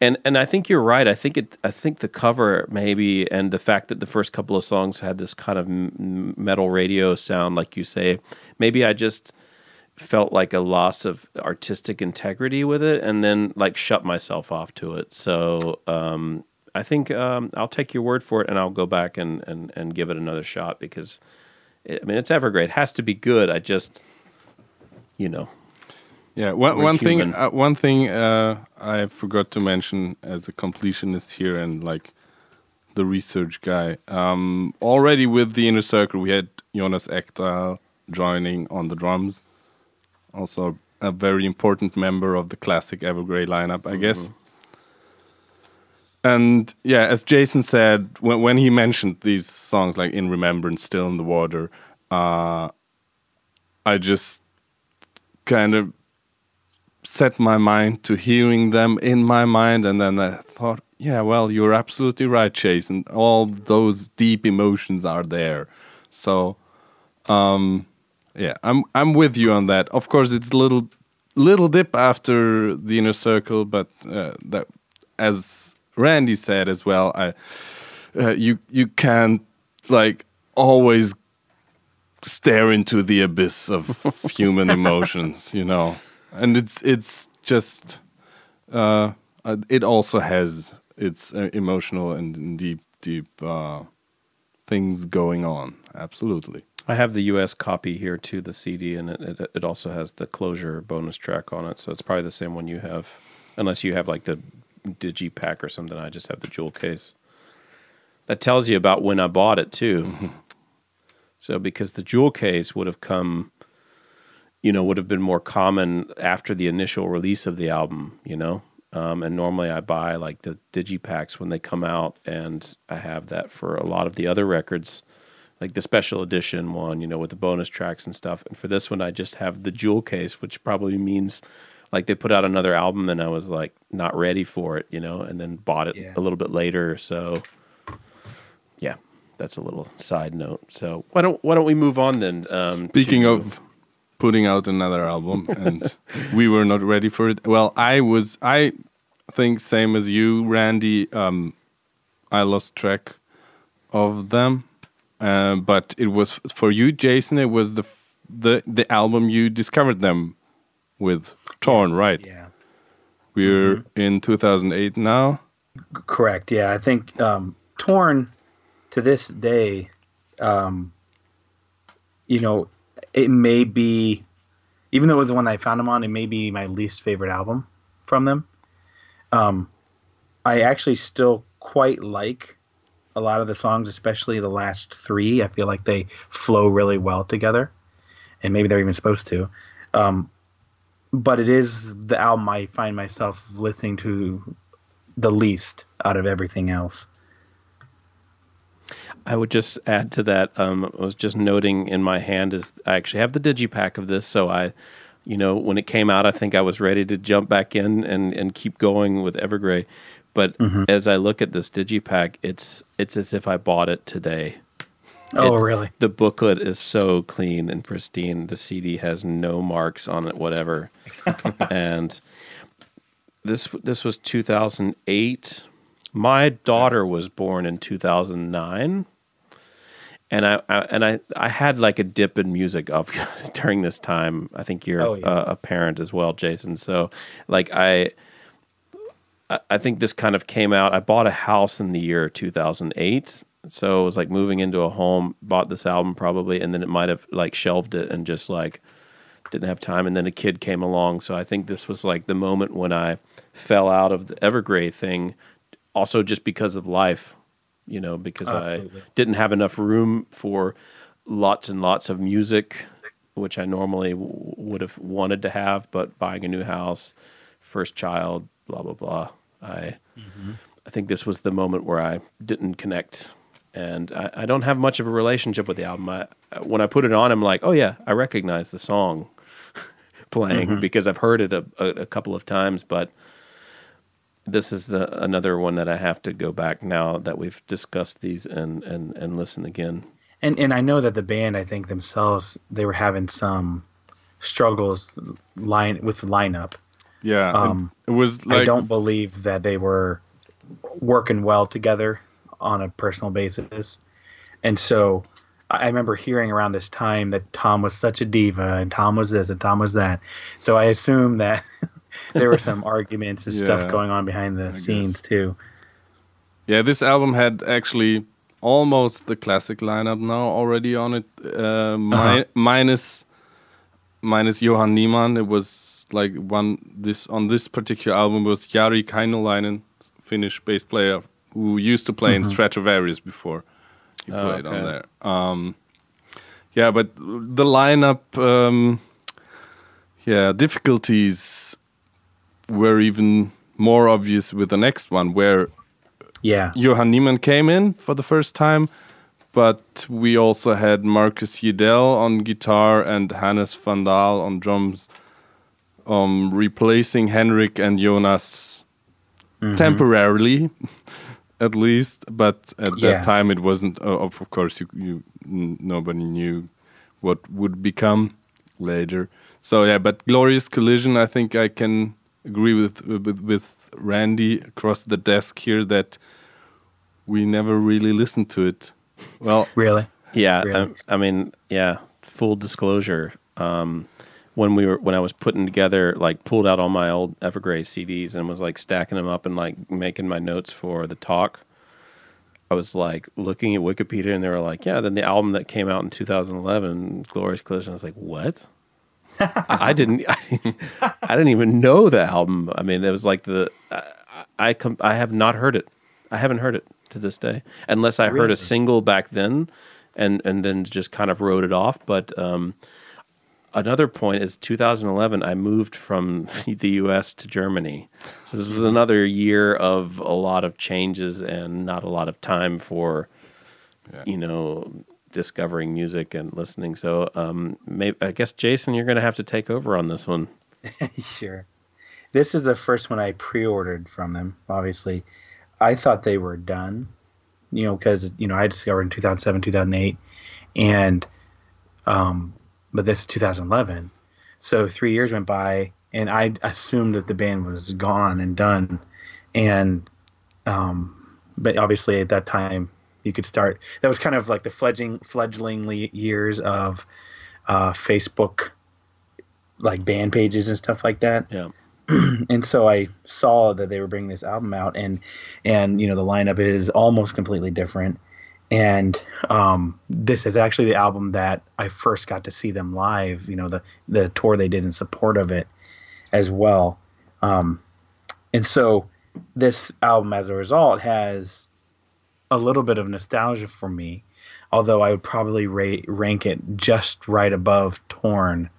and and I think you're right. I think it. I think the cover maybe, and the fact that the first couple of songs had this kind of metal radio sound, like you say, maybe I just felt like a loss of artistic integrity with it, and then like shut myself off to it. So um, I think um, I'll take your word for it, and I'll go back and and, and give it another shot because, it, I mean, it's Evergrey. It has to be good. I just, you know. Yeah, one, one thing, uh, one thing uh, I forgot to mention as a completionist here and like the research guy. Um, already with the Inner Circle, we had Jonas Ekdahl joining on the drums. Also a very important member of the classic Evergrey lineup, I guess. Mm-hmm. And yeah, as Jason said, when, when he mentioned these songs like In Remembrance, Still in the Water, uh, I just kind of set my mind to hearing them in my mind, and then I thought, yeah, well, you're absolutely right, Chase, and all those deep emotions are there. So, um, yeah, I'm I'm with you on that. Of course, it's little little dip after the Inner Circle, but uh, that, as Randy said as well, I uh, you you can't like always stare into the abyss of human emotions, you know. And it's it's just uh, it also has its uh, emotional and deep deep uh, things going on. Absolutely. I have the U S copy here too, the C D, and it, it it also has the Closure bonus track on it. So it's probably the same one you have, unless you have like the digi pack or something. I just have the jewel case. That tells you about when I bought it too. Mm-hmm. So because the jewel case would have come. You know, would have been more common after the initial release of the album, you know? Um, and normally I buy like the digipacks when they come out, and I have that for a lot of the other records, like the special edition one, you know, with the bonus tracks and stuff. And for this one, I just have the jewel case, which probably means like they put out another album and I was like not ready for it, you know, and then bought it yeah. a little bit later. So yeah, that's a little side note. So why don't, why don't we move on then? Um, Speaking to, of... putting out another album, and we were not ready for it. Well, I was, I think, same as you, Randy, um, I lost track of them, uh, but it was, for you, Jason, it was the the the album you discovered them with, Torn, right? Yeah. We're mm-hmm. in two thousand eight now? Correct, yeah. I think um, Torn, to this day, um, you know, it may be, even though it was the one I found them on, it may be my least favorite album from them. Um, I actually still quite like a lot of the songs, especially the last three. I feel like they flow really well together, and maybe they're even supposed to. Um, but it is the album I find myself listening to the least out of everything else. I would just add to that, um, I was just noting in my hand is I actually have the digipack of this, so I, you know, when it came out, I think I was ready to jump back in and, and keep going with Evergrey, but mm-hmm. as I look at this digipack, it's it's as if I bought it today. Oh, it, really? The booklet is so clean and pristine. The C D has no marks on it, whatever. And this this was two thousand eight. My daughter was born in two thousand nine, and I, I and I, I had like a dip in music of during this time. I think you're oh, yeah. uh, a parent as well, Jason. So, like I, I think this kind of came out. I bought a house in the year two thousand eight, so it was like moving into a home. Bought this album probably, and then it might have like shelved it and just like didn't have time. And then a kid came along, so I think this was like the moment when I fell out of the Evergrey thing. Also just because of life, you know, because absolutely. I didn't have enough room for lots and lots of music, which I normally w- would have wanted to have, but buying a new house, first child, blah, blah, blah. I mm-hmm. I think this was the moment where I didn't connect, and I, I don't have much of a relationship with the album. I, when I put it on, I'm like, oh yeah, I recognize the song playing mm-hmm. because I've heard it a, a, a couple of times, but this is the another one that I have to go back now that we've discussed these and, and, and listen again. And and I know that the band, I think themselves, they were having some struggles line with the lineup. Yeah, um, it was. Like... I don't believe that they were working well together on a personal basis, and so I remember hearing around this time that Tom was such a diva, and Tom was this, and Tom was that. So I assume that there were some arguments and yeah, stuff going on behind the I scenes guess. too. Yeah, this album had actually almost the classic lineup now already on it, uh, mi uh-huh. minus minus Johan Niemann. It was like one this on this particular album was Jari Kainulainen, Finnish bass player who used to play mm-hmm. in Stratovarius before. He played oh, okay. on there. Um, yeah, but the lineup, um, yeah, difficulties were even more obvious with the next one, where yeah. Johan Niemann came in for the first time, but we also had Marcus Yedell on guitar and Hannes van Dahl on drums, um, replacing Henrik and Jonas mm-hmm. temporarily. At least, but at yeah. that time it wasn't. Uh, of course, you, you nobody knew what would become later. So yeah, but Glorious Collision. I think I can agree with with, with Randy across the desk here that we never really listened to it. Well, really, yeah. Really? I, I mean, yeah. Full disclosure. Um, when we were when I was putting together, like pulled out all my old Evergrey C Ds and was like stacking them up and like making my notes for the talk, I was like looking at Wikipedia and they were like, yeah, then the album that came out in two thousand eleven, Glorious Collision. I was like, what? I didn't I didn't, I didn't even know the album. I mean, it was like the I I, com I have not heard it. I haven't heard it to this day unless I really? heard a single back then and and then just kind of wrote it off, but um another point is two thousand eleven, I moved from the U S to Germany. So this was another year of a lot of changes and not a lot of time for, yeah. you know, discovering music and listening. So um, maybe, I guess, Jason, you're going to have to take over on this one. Sure. This is the first one I pre-ordered from them, obviously. I thought they were done, you know, because, you know, I discovered in two thousand seven, two thousand eight, and... um. But this is two thousand eleven, so three years went by, and I assumed that the band was gone and done. And, um, but obviously at that time, you could start. That was kind of like the fledging, fledgling years of uh, Facebook, like band pages and stuff like that. Yeah. And so I saw that they were bringing this album out, and and you know the lineup is almost completely different. And um, this is actually the album that I first got to see them live, you know, the, the tour they did in support of it as well. Um, and so this album, as a result, has a little bit of nostalgia for me, although I would probably ra rank it just right above Torn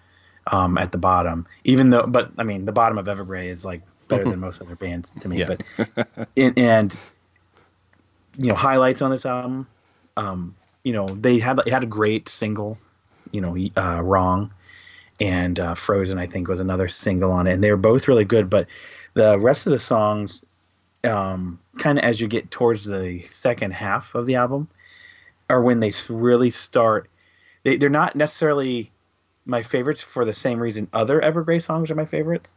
um, at the bottom. Even though, but I mean, the bottom of Evergrey is like better than most other bands to me. Yeah. But and, and, you know, highlights on this album. Um, you know, they had they had a great single, you know, uh, Wrong, and uh, Frozen, I think, was another single on it. And they were both really good, but the rest of the songs, um, kind of as you get towards the second half of the album, are when they really start. They, they're not necessarily my favorites for the same reason other Evergrey songs are my favorites.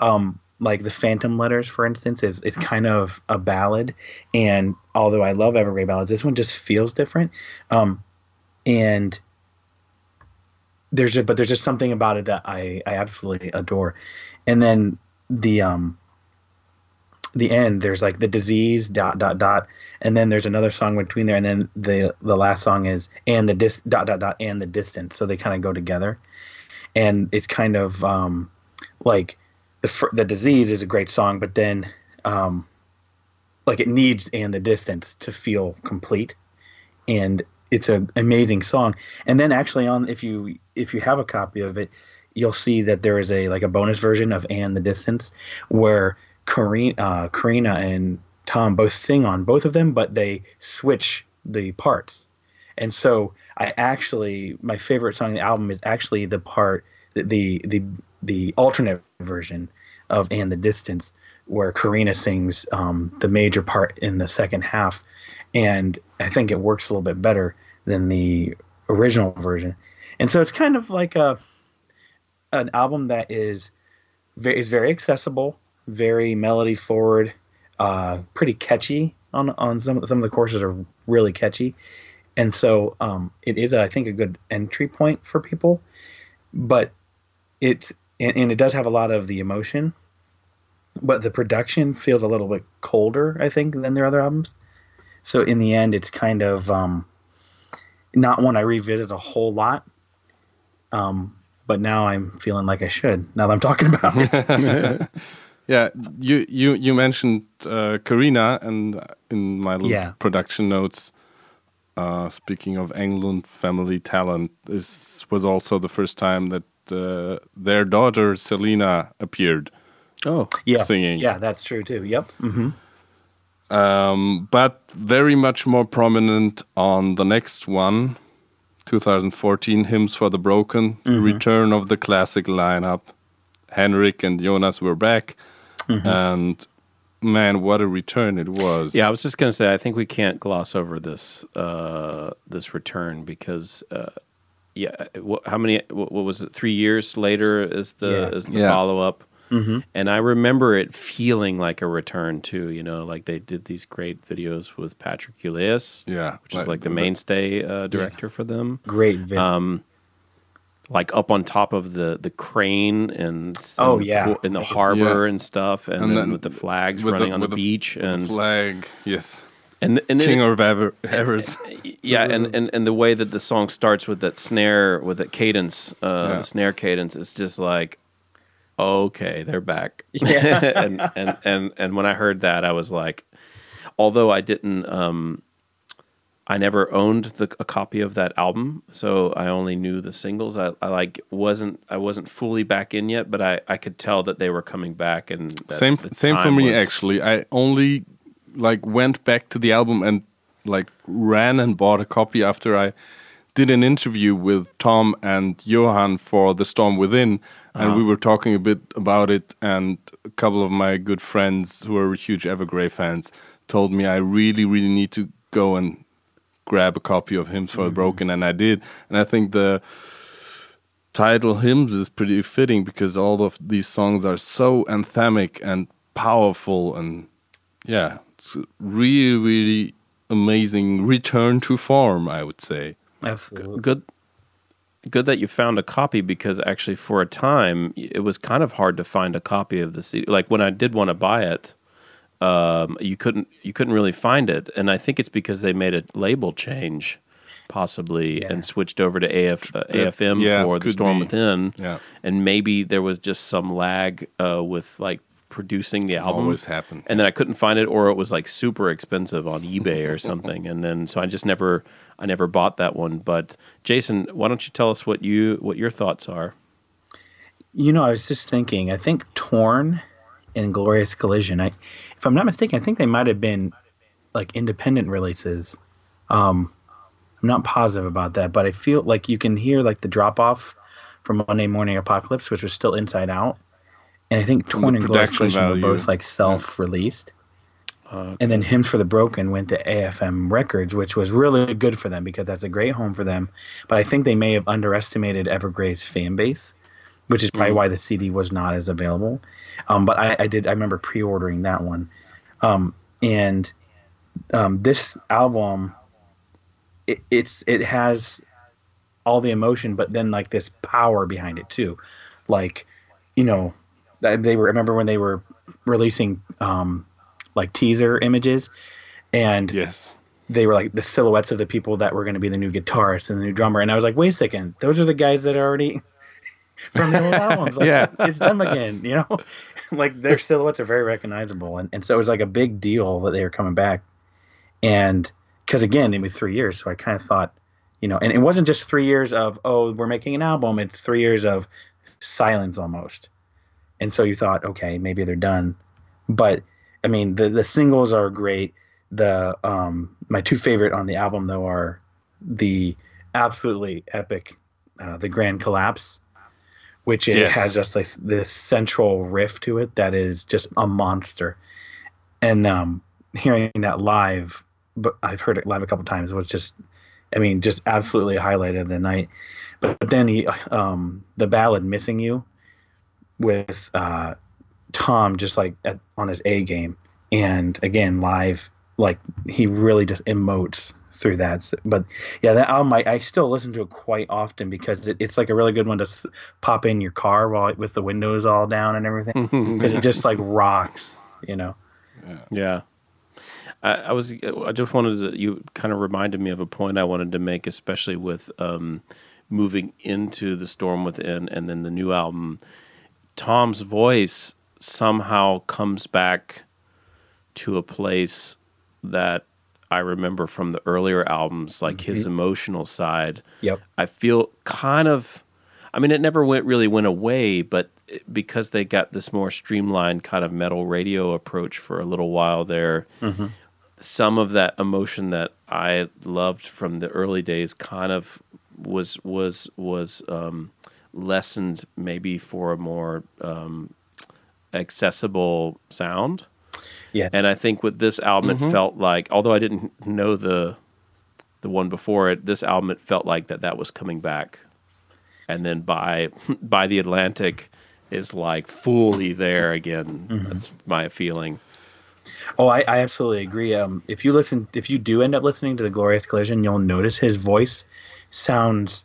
Um, like the Phantom Letters, for instance, is, is kind of a ballad. And although I love Evergrey ballads, this one just feels different. Um, and there's a, but there's just something about it that I, I absolutely adore. And then the, um, the end, there's like the disease dot, dot, dot. And then there's another song between there. And then the, the last song is, and the dis dot, dot, dot, and the distance. So they kind of go together, and it's kind of, um, like, The, the disease is a great song, but then um, like it needs and the distance to feel complete, and it's an amazing song. And then actually on if you if you have a copy of it, you'll see that there is a like a bonus version of and the distance where Karina, uh, Karina and Tom both sing on both of them, but they switch the parts. And so I actually my favorite song on the album is actually the part that the the the alternate version of And the Distance, where Karina sings um, the major part in the second half. And I think it works a little bit better than the original version. And so it's kind of like a an album that is is very accessible, very melody forward, uh, pretty catchy. On on some some of the courses are really catchy, and so um, it is I think a good entry point for people. But it and, and it does have a lot of the emotion, but the production feels a little bit colder, I think, than their other albums. So in the end, it's kind of um, not one I revisit a whole lot. Um, but now I'm feeling like I should. Now that I'm talking about it. Yeah, you you you mentioned uh, Karina, and in my little yeah. production notes, uh, speaking of Englund family talent, this was also the first time that uh, their daughter Selena appeared. Oh, yeah, singing. Yeah, that's true too. Yep. Mm-hmm. Um, but very much more prominent on the next one, twenty fourteen, Hymns for the Broken, mm-hmm. return of the classic lineup. Henrik and Jonas were back. Mm-hmm. And man, what a return it was. Yeah, I was just going to say, I think we can't gloss over this uh, this return because, uh, yeah, wh- how many, wh- what was it, three years later is the, yeah. is the yeah. follow-up. Mm-hmm. And I remember it feeling like a return, too, you know, like they did these great videos with Patrick Ullias, yeah, which like, is like the mainstay uh, director yeah. for them. Great video. Um, Like up on top of the, the crane and oh and yeah, in the harbor yeah. and stuff, and, and then, then with the flags with running the, on the, the beach with and the flag, yes, and and King it, of ever, Evers, yeah, and, and, and the way that the song starts with that snare with that cadence, uh, yeah. the snare cadence, it's just like, okay, they're back, yeah, and, and and and when I heard that, I was like, although I didn't. Um, I never owned the, a copy of that album, so I only knew the singles. I, I like wasn't I wasn't fully back in yet, but I, I could tell that they were coming back. And that same the same for me was... actually. I only like went back to the album and like ran and bought a copy after I did an interview with Tom and Johan for The Storm Within, and uh-huh. we were talking a bit about it. And a couple of my good friends who are huge Evergrey fans told me I really really need to go and grab a copy of Hymns for the Broken, and I did. And I think the title Hymns is pretty fitting because all of these songs are so anthemic and powerful, and yeah, it's a really, really amazing return to form, I would say. Absolutely. Good, good that you found a copy, because actually for a time, it was kind of hard to find a copy of the C D. Like when I did want to buy it, Um, you couldn't you couldn't really find it, and I think it's because they made a label change, possibly, yeah. and switched over to A F, uh, A F M yeah, for The Storm be. Within, yeah. and maybe there was just some lag uh, with like producing the album. Always happened. And then I couldn't find it, or it was like super expensive on eBay or something, and then so I just never I never bought that one. But Jason, why don't you tell us what you what your thoughts are? You know, I was just thinking. I think Torn and Glorious Collision. I, if I'm not mistaken, I think they might have been like independent releases. Um, I'm not positive about that, but I feel like you can hear like the drop off from Monday Morning Apocalypse, which was still Inside Out, and I think Torn and Glorious Collision value. were both like self released. Uh, and then Hymns for the Broken went to A F M Records, which was really good for them because that's a great home for them. But I think they may have underestimated Evergrey's fan base, which is probably why the C D was not as available. Um, but I, I did. I remember pre-ordering that one. Um, and um, this album, it, it's it has all the emotion, but then like this power behind it too. Like, you know, they were. Remember when they were releasing um, like teaser images, and yes. they were like the silhouettes of the people that were going to be the new guitarist and the new drummer. And I was like, wait a second, those are the guys that are already from the old albums, like, yeah. it's them again, you know. Like their silhouettes are very recognizable, and, and so it was like a big deal that they were coming back. And because again, it was three years, so I kind of thought, you know, and it wasn't just three years of oh, we're making an album. It's three years of silence almost, and so you thought, okay, maybe they're done. But I mean, the the singles are great. The um, my two favorite on the album though are the absolutely epic, uh, The Grand Collapse. Which it yes. has just like this central riff to it that is just a monster. And um, hearing that live, but I've heard it live a couple times, was just, I mean, just absolutely a highlight of the night. But, but then he, um, the ballad Missing You with uh, Tom just like at, on his A game. And again, live, like he really just emotes through that. But yeah, that album, I, I still listen to it quite often because it, it's like a really good one to s- pop in your car while with the windows all down and everything, because it just like rocks, you know? Yeah. yeah. I, I was, I just wanted to, you kind of reminded me of a point I wanted to make, especially with um, moving into The Storm Within and then the new album. Tom's voice somehow comes back to a place that I remember from the earlier albums, like mm-hmm. his emotional side. Yep. I feel kind of, I mean, it never went really went away, but because they got this more streamlined kind of metal radio approach for a little while there, mm-hmm. some of that emotion that I loved from the early days kind of was was was um, lessened maybe for a more um, accessible sound. Yes. And I think with this album, mm-hmm. it felt like, although I didn't know the the one before it, this album, it felt like that that was coming back. And then by by The Atlantic is like fully there again. Mm-hmm. That's my feeling. Oh, I, I absolutely agree. Um, if you listen, if you do end up listening to the Glorious Collision, you'll notice his voice sounds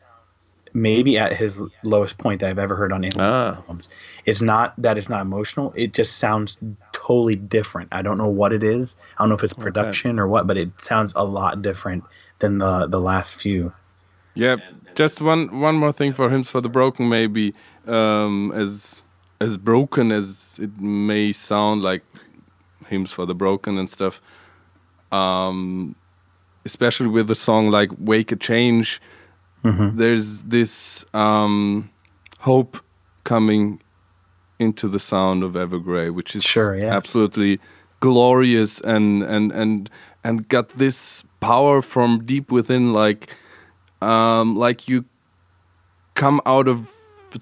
maybe at his lowest point that I've ever heard on any ah. albums. It's not that it's not emotional. It just sounds totally different. I don't know what it is. I don't know if it's production okay. or what, but it sounds a lot different than the, the last few. Yeah, just one, one more thing for Hymns for the Broken, maybe. Um, as as broken as it may sound, like Hymns for the Broken and stuff, um, especially with a song like Wake a Change, mm-hmm. there's this um, hope coming into the sound of Evergrey, which is sure, yeah. absolutely glorious and, and, and, and got this power from deep within, like... Um, like you come out of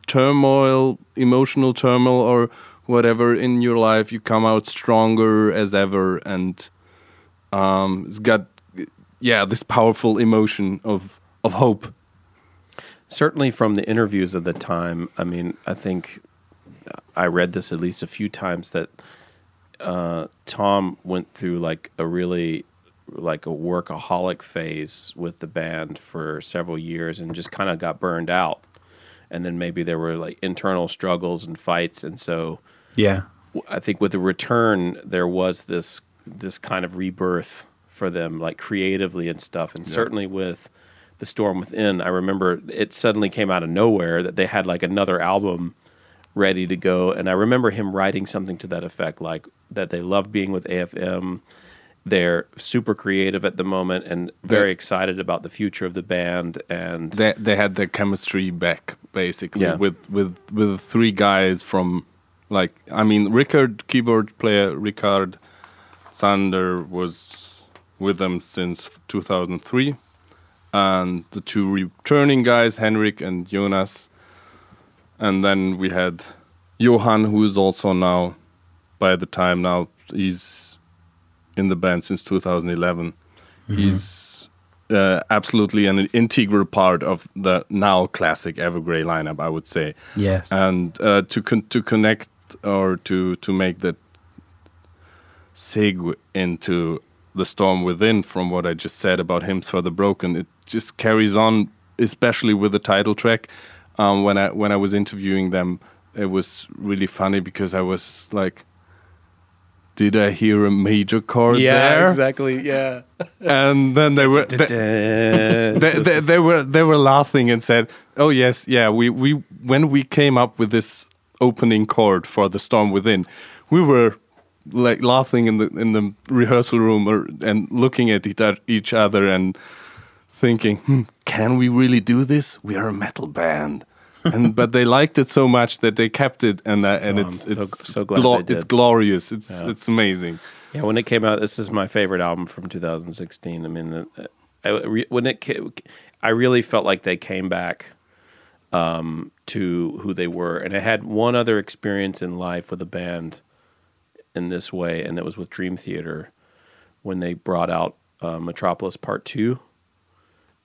turmoil, emotional turmoil or whatever in your life, you come out stronger as ever, and um, it's got yeah this powerful emotion of of hope. Certainly from the interviews of the time, I mean, I think I read this at least a few times that uh, Tom went through like a really. like a workaholic phase with the band for several years and just kind of got burned out. And then maybe there were like internal struggles and fights. And so yeah, I think with the return, there was this, this kind of rebirth for them, like creatively and stuff. And yeah. certainly with The Storm Within, I remember it suddenly came out of nowhere that they had like another album ready to go. And I remember him writing something to that effect, like that they love being with A F M. They're super creative at the moment and very they, excited about the future of the band. And they they had their chemistry back basically yeah. with with with three guys from like I mean Rikard, keyboard player Rikard Zander was with them since two thousand three, and the two returning guys Henrik and Jonas, and then we had Johan, who is also now by the time now he's in the band since two thousand eleven. Mm-hmm. He's uh, absolutely an integral part of the now classic Evergrey lineup, I would say. Yes. And uh, to con- to connect or to to make that segue into The Storm Within from what I just said about Hymns for the Broken, it just carries on, especially with the title track. Um, when I when I was interviewing them, it was really funny because I was like, did I hear a major chord yeah, there? Yeah, exactly. Yeah. And then they were they, they, they, they were they were laughing and said, "Oh yes, yeah, we we when we came up with this opening chord for The Storm Within, we were like laughing in the in the rehearsal room or, and looking at each other and thinking, hmm, can we really do this? We are a metal band." And but they liked it so much that they kept it, and uh, and oh, it's so, it's so glad glo- it's glorious. It's yeah. it's amazing. Yeah, when it came out, this is my favorite album from two thousand sixteen. I mean, I, when it came, I really felt like they came back um, to who they were, and I had one other experience in life with a band in this way, and it was with Dream Theater when they brought out uh, Metropolis Part Two.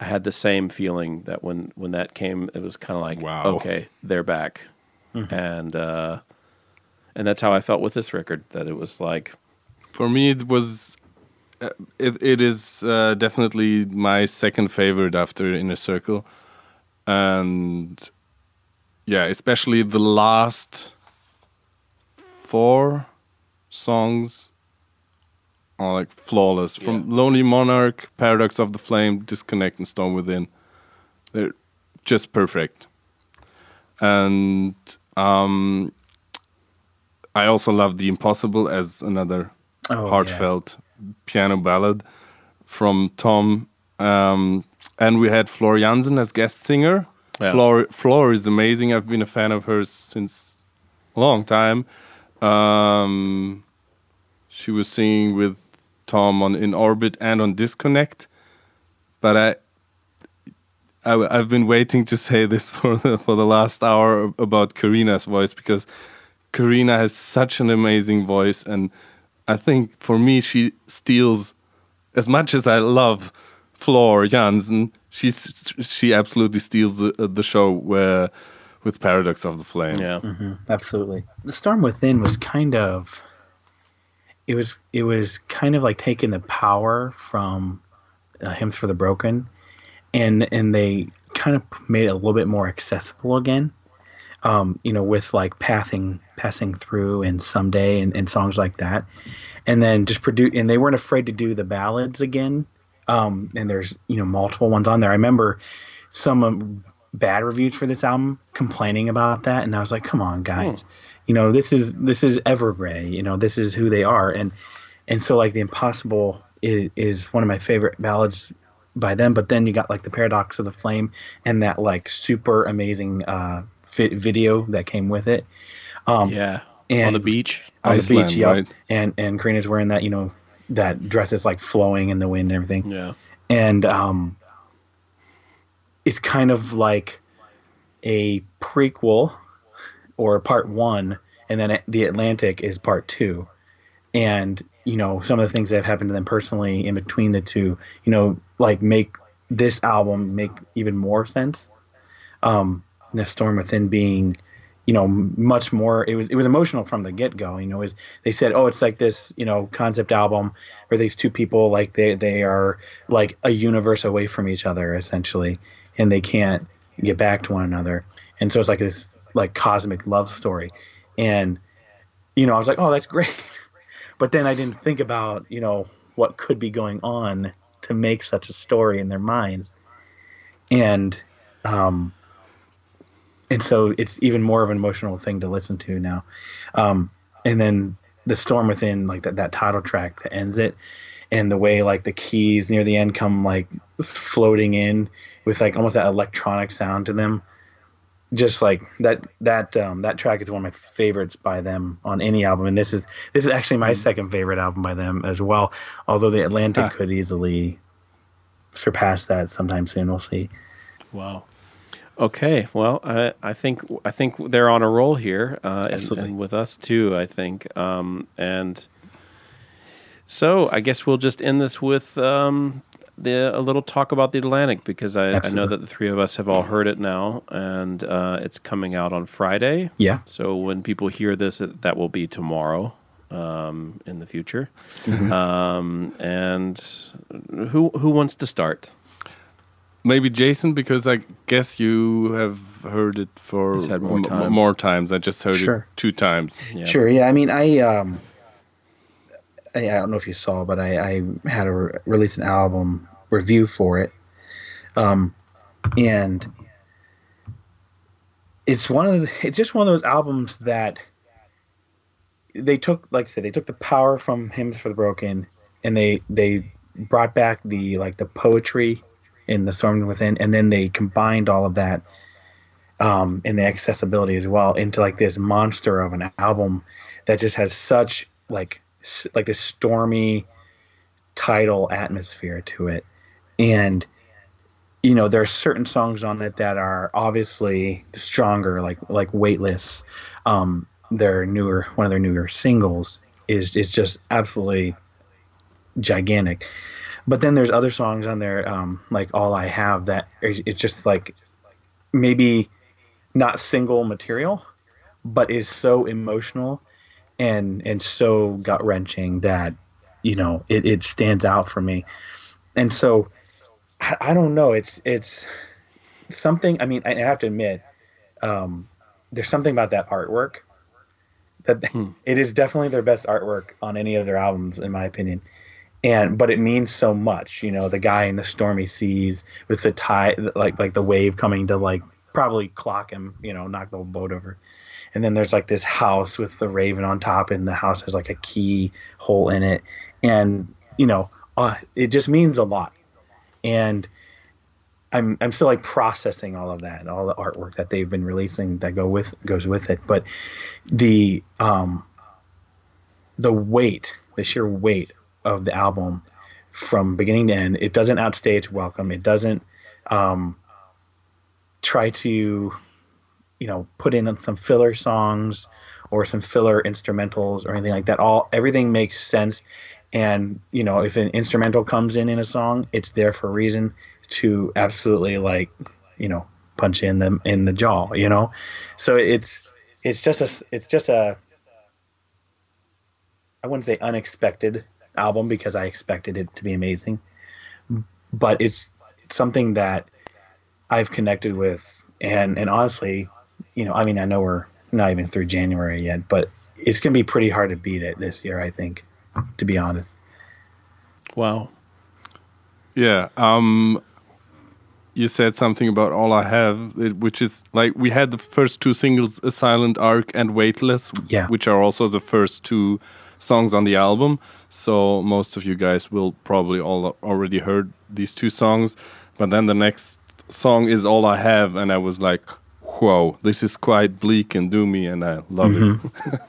I had the same feeling that when, when that came, it was kind of like, wow. Okay, they're back. Mm-hmm. And uh, and that's how I felt with this record, that it was like... For me, it was... Uh, it it is uh, definitely my second favorite after Inner Circle. And yeah, especially the last four songs are like flawless. Yeah. From Lonely Monarch, Paradox of the Flame, Disconnect, and Storm Within. They're just perfect. And um, I also love The Impossible as another oh, heartfelt yeah. piano ballad from Tom. Um, and we had Flor Jansen as guest singer. Yeah. Flor, Flor is amazing. I've been a fan of hers since a long time. Um, she was singing with Tom on In Orbit and on Disconnect. But I... I, I've been waiting to say this for the, for the last hour about Karina's voice, because Karina has such an amazing voice, and I think for me she steals, as much as I love Flor Jansen, she's she absolutely steals the, the show where, with Paradox of the Flame. Yeah, mm-hmm. Absolutely. The Storm Within was kind of it was it was kind of like taking the power from uh, Hymns for the Broken. And and they kind of made it a little bit more accessible again, um, you know, with like Passing passing Through and Someday and, and songs like that. And then just produce, and they weren't afraid to do the ballads again. Um, and there's, you know, multiple ones on there. I remember some um, bad reviews for this album complaining about that. And I was like, come on, guys, oh. you know, this is this is Evergrey, you know, this is who they are. And and so like The Impossible is, is one of my favorite ballads by them, but then you got like the Paradox of the Flame and that like super amazing uh fit video that came with it. Um yeah and on the beach on Iceland, the beach yeah right? and and Karina's wearing that, you know, that dress is like flowing in the wind and everything. Yeah. And um it's kind of like a prequel or part one, and then The Atlantic is part two, and you know, some of the things that have happened to them personally in between the two, you know, like make this album make even more sense. Um, the Storm Within being, you know, much more, it was, it was emotional from the get go, you know, is they said, oh, it's like this, you know, concept album where these two people, like they, they are like a universe away from each other essentially, and they can't get back to one another. And so it's like this like cosmic love story. And, you know, I was like, oh, that's great. But then I didn't think about, you know, what could be going on to make such a story in their mind. And um, and so it's even more of an emotional thing to listen to now. Um, and then The Storm Within, like that, that title track that ends it, and the way like the keys near the end come like floating in with like almost that electronic sound to them. Just like that, that um, that track is one of my favorites by them on any album, and this is this is actually my second favorite album by them as well. Although The Atlantic ah. could easily surpass that sometime soon, we'll see. Wow. Okay. Well, I I think I think they're on a roll here, uh, and, and with us too. I think, um, and so I guess we'll just end this with. Um, The, a little talk about The Atlantic, because I, I know that the three of us have all heard it now, and uh, it's coming out on Friday. Yeah. So when people hear this, it, that will be tomorrow um, in the future. Mm-hmm. Um, and who who wants to start? Maybe Jason, because I guess you have heard it for had more, time. m- more times. I just heard sure. it two times. Yeah. Sure, yeah. I mean, I... Um... I don't know if you saw, but I, I had a re- release an album review for it, um, and it's one of the, it's just one of those albums that they took, like I said, they took the power from Hymns for the Broken, and they they brought back the like the poetry in The Storm Within, and then they combined all of that um, and the accessibility as well into like this monster of an album that just has such like. like this stormy tidal atmosphere to it. And, you know, there are certain songs on it that are obviously stronger, like, like Weightless. Um, their newer, one of their newer singles is, is just absolutely gigantic. But then there's other songs on there, um, like All I Have, that it's just like maybe not single material, but is so emotional and and so gut-wrenching that, you know, it, it stands out for me. And so I, I don't know. It's it's something. I mean, I have to admit, um, there's something about that artwork that hmm. it is definitely their best artwork on any of their albums, in my opinion. And but it means so much, you know, the guy in the stormy seas with the tide, like like the wave coming to like probably clock him, you know, knock the whole boat over. And then there's like this house with the raven on top, and the house has like a key hole in it. And, you know, uh, it just means a lot. And I'm I'm still like processing all of that and all the artwork that they've been releasing that go with goes with it. But the um the weight, the sheer weight of the album from beginning to end, it doesn't outstay its welcome. It doesn't um try to, you know, put in some filler songs or some filler instrumentals or anything like that. All everything makes sense. And, you know, if an instrumental comes in in a song, it's there for a reason to absolutely, like, you know, punch in them in the jaw, you know? So it's, it's just a, it's just a, I wouldn't say unexpected album, because I expected it to be amazing, but it's something that I've connected with. And, and honestly, you know, I mean, I know we're not even through January yet, but it's going to be pretty hard to beat it this year, I think, to be honest. Wow. Yeah. Um, you said something about All I Have, which is like, we had the first two singles, A Silent Arc and Weightless, yeah. which are also the first two songs on the album. So most of you guys will probably all already heard these two songs. But then the next song is All I Have. And I was like, whoa, this is quite bleak and doomy, and I love mm-hmm. it.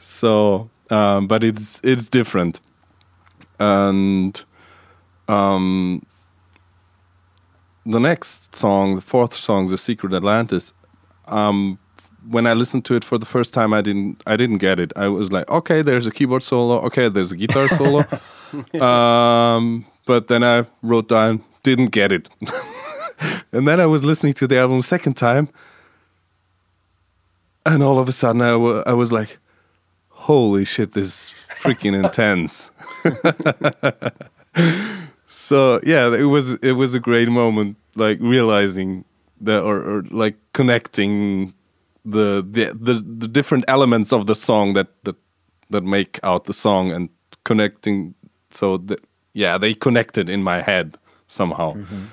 So, um, but it's it's different. And um, the next song, the fourth song, The Secret Atlantis, um, when I listened to it for the first time, I didn't I didn't get it. I was like, okay, there's a keyboard solo. Okay, there's a guitar solo. um, but then I wrote down, didn't get it. And then I was listening to the album second time, and all of a sudden I, w- I was like, holy shit, this is freaking intense. So yeah, it was it was a great moment, like realizing that, or, or like connecting the, the the the different elements of the song that that that make out the song, and connecting. So the, yeah, they connected in my head somehow. Mm-hmm.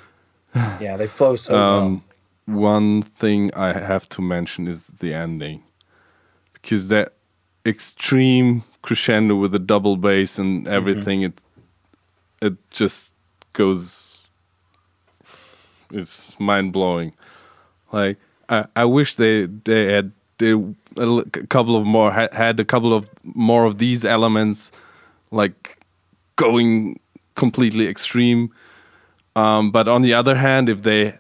Yeah, they flow so um, well. One thing I have to mention is the ending, because that extreme crescendo with the double bass and everything, mm-hmm. it it just goes. It's mind blowing. Like I, I wish they they had they, a couple of more had a couple of more of these elements, like going completely extreme. Um, but on the other hand, if they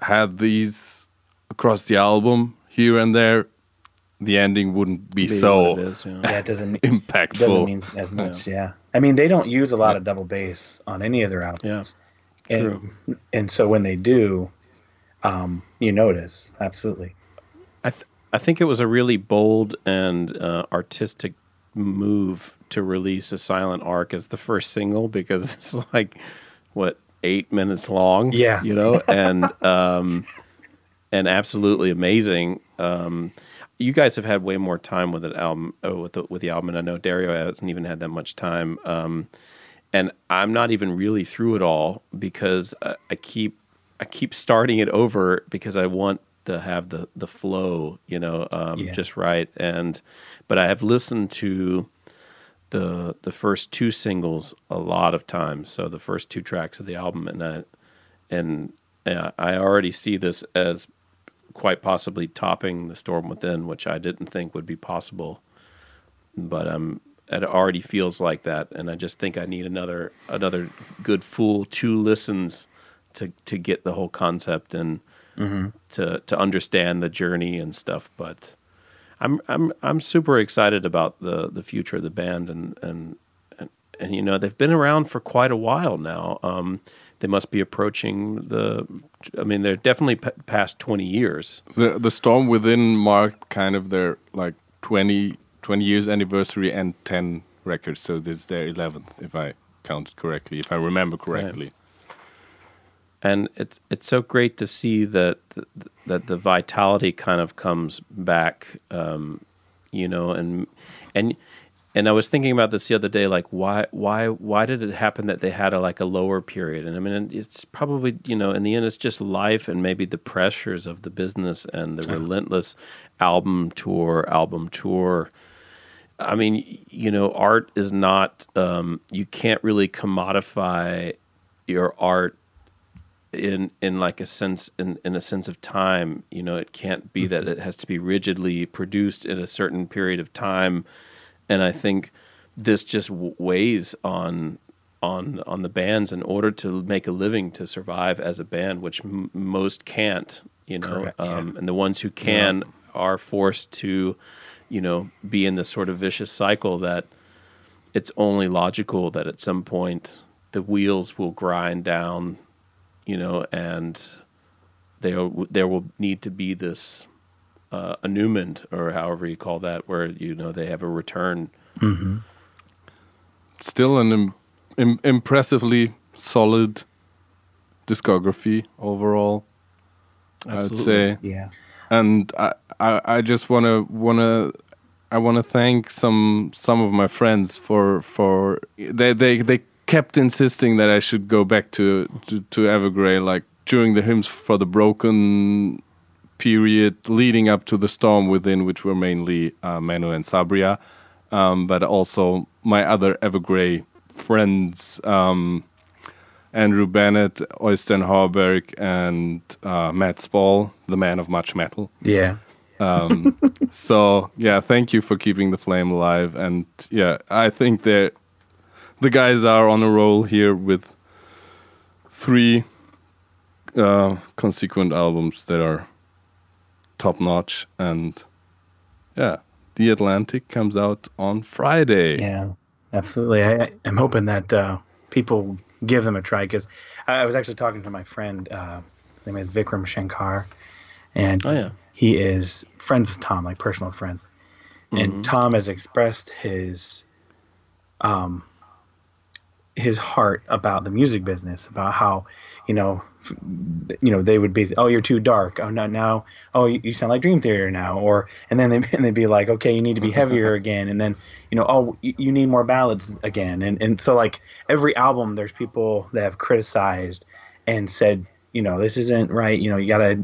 had these across the album here and there, the ending wouldn't be, be so is, yeah. Yeah, it doesn't, impactful. It doesn't mean as much, yeah. yeah. I mean, they don't use a lot of double bass on any of their albums. Yeah, and, true. And so when they do, um, you notice, absolutely. I th- I think it was a really bold and uh, artistic move to release A Silent Arc as the first single, because it's like... what, eight minutes long? Yeah, you know, and um, and absolutely amazing. Um, you guys have had way more time with an album, uh, with the, with the album, and I know Dario hasn't even had that much time. Um, and I'm not even really through it all, because I, I keep I keep starting it over, because I want to have the the flow, you know, um, yeah. just right. And but I have listened to the the first two singles a lot of times, so the first two tracks of the album, and I, and uh, I already see this as quite possibly topping The Storm Within, which I didn't think would be possible, but um, it already feels like that, and I just think I need another another good full two listens to to get the whole concept and mm-hmm. to to understand the journey and stuff, but... I'm I'm I'm super excited about the, the future of the band, and and, and and you know they've been around for quite a while now. Um, they must be approaching the. I mean, they're definitely p- past twenty years. The the Storm Within marked kind of their like twenty, twenty years anniversary and ten records. So this is their eleventh, if I count correctly, if I remember correctly. Right. And it's it's so great to see that the, that the vitality kind of comes back, um, you know, and and and I was thinking about this the other day, like why why why did it happen that they had a, like a lower period? And I mean, it's probably, you know, in the end, it's just life and maybe the pressures of the business and the relentless album tour, album tour. I mean, you know, art is not um, you can't really commodify your art. In, in like a sense, in, in a sense of time, you know, it can't be that it has to be rigidly produced in a certain period of time, and I think this just weighs on on on the bands in order to make a living, to survive as a band, which m- most can't, you know. Correct, um, yeah. And the ones who can yeah. are forced to, you know, be in this sort of vicious cycle that it's only logical that at some point the wheels will grind down. You know, and there there will need to be this uh, annulment, or however you call that, where you know they have a return. Mm-hmm. Still an im- im- impressively solid discography overall. Absolutely. I'd say. Yeah. And I I, I just wanna wanna I wanna thank some some of my friends for for they they they. kept insisting that I should go back to, to, to Evergrey, like during the Hymns for the Broken period leading up to the Storm Within, which were mainly uh, Manu and Sabria, um, but also my other Evergrey friends, um, Andrew Bennett, Øystein Harberg, and uh, Matt Spall, the man of much metal. Yeah. Um, so, yeah, thank you for keeping the flame alive. And, yeah, I think they're The guys are on a roll here with three uh, consequent albums that are top-notch. And, yeah, The Atlantic comes out on Friday. Yeah, absolutely. I, I'm hoping that uh, people give them a try, because I was actually talking to my friend, uh, his name is Vikram Shankar, and oh, yeah. he is friends with Tom, like personal friends. And mm-hmm. Tom has expressed his... um. his heart about the music business, about how, you know, f- you know, they would be, oh, you're too dark. Oh, no, now, oh, you, you sound like Dream Theater now. Or, and then they, and they'd be like, okay, you need to be heavier again. And then, you know, oh, you, you need more ballads again. And, and so like every album, there's people that have criticized and said, you know, this isn't right. You know, you got to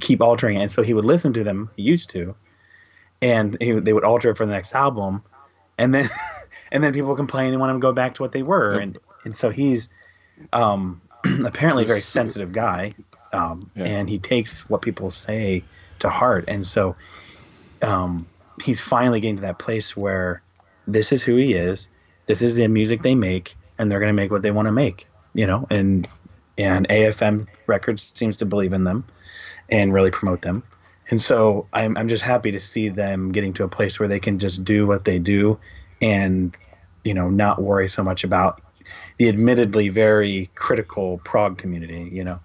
keep altering it. And so he would listen to them. He used to, and he, they would alter it for the next album. And then, And then people complain and want them to go back to what they were. Yep. And and so he's um, apparently a very sensitive guy. Um, yeah. And he takes what people say to heart. And so um, he's finally getting to that place where this is who he is. This is the music they make. And they're going to make what they want to make, you know. And, and A F M Records seems to believe in them and really promote them. And so I'm I'm just happy to see them getting to a place where they can just do what they do. And, you know, not worry so much about the admittedly very critical prog community, you know.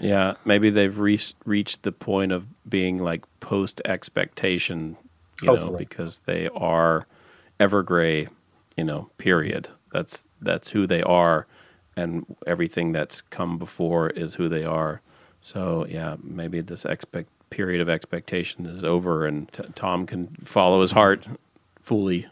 Yeah, maybe they've re- reached the point of being like post expectation, you Hopefully. know, because they are Evergrey, you know, period. That's that's who they are, and everything that's come before is who they are. So, yeah, maybe this expectation. Period of expectation is over, and t- Tom can follow his heart fully.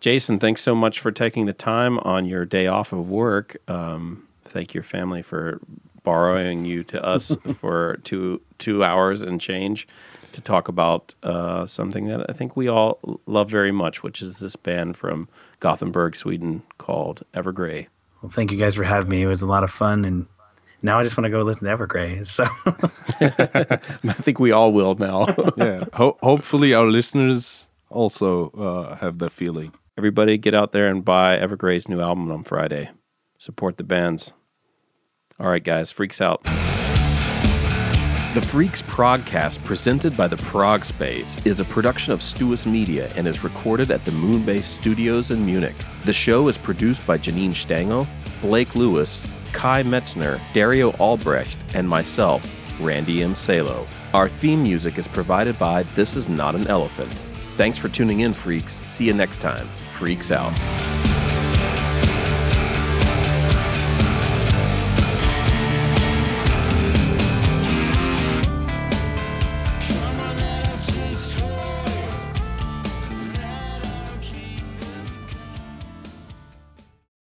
Jason, thanks so much for taking the time on your day off of work. Um, thank your family for borrowing you to us for two two hours and change to talk about uh, something that I think we all love very much, which is this band from Gothenburg, Sweden, called Evergrey. Well, thank you guys for having me. It was a lot of fun, and now I just want to go listen to Evergrey. So I think we all will now. Yeah. Ho- hopefully our listeners also uh, have that feeling. Everybody get out there and buy Evergrey's new album on Friday. Support the bands. All right, guys. Freaks out. The Freaks Progcast, presented by The Prog Space, is a production of Stuus Media and is recorded at the Moonbase Studios in Munich. The show is produced by Janine Stango, Blake Lewis, Kai Metzner, Dario Albrecht, and myself, Randy M. Salo. Our theme music is provided by This Is Not an Elephant. Thanks for tuning in, Freaks. See you next time. Freaks out.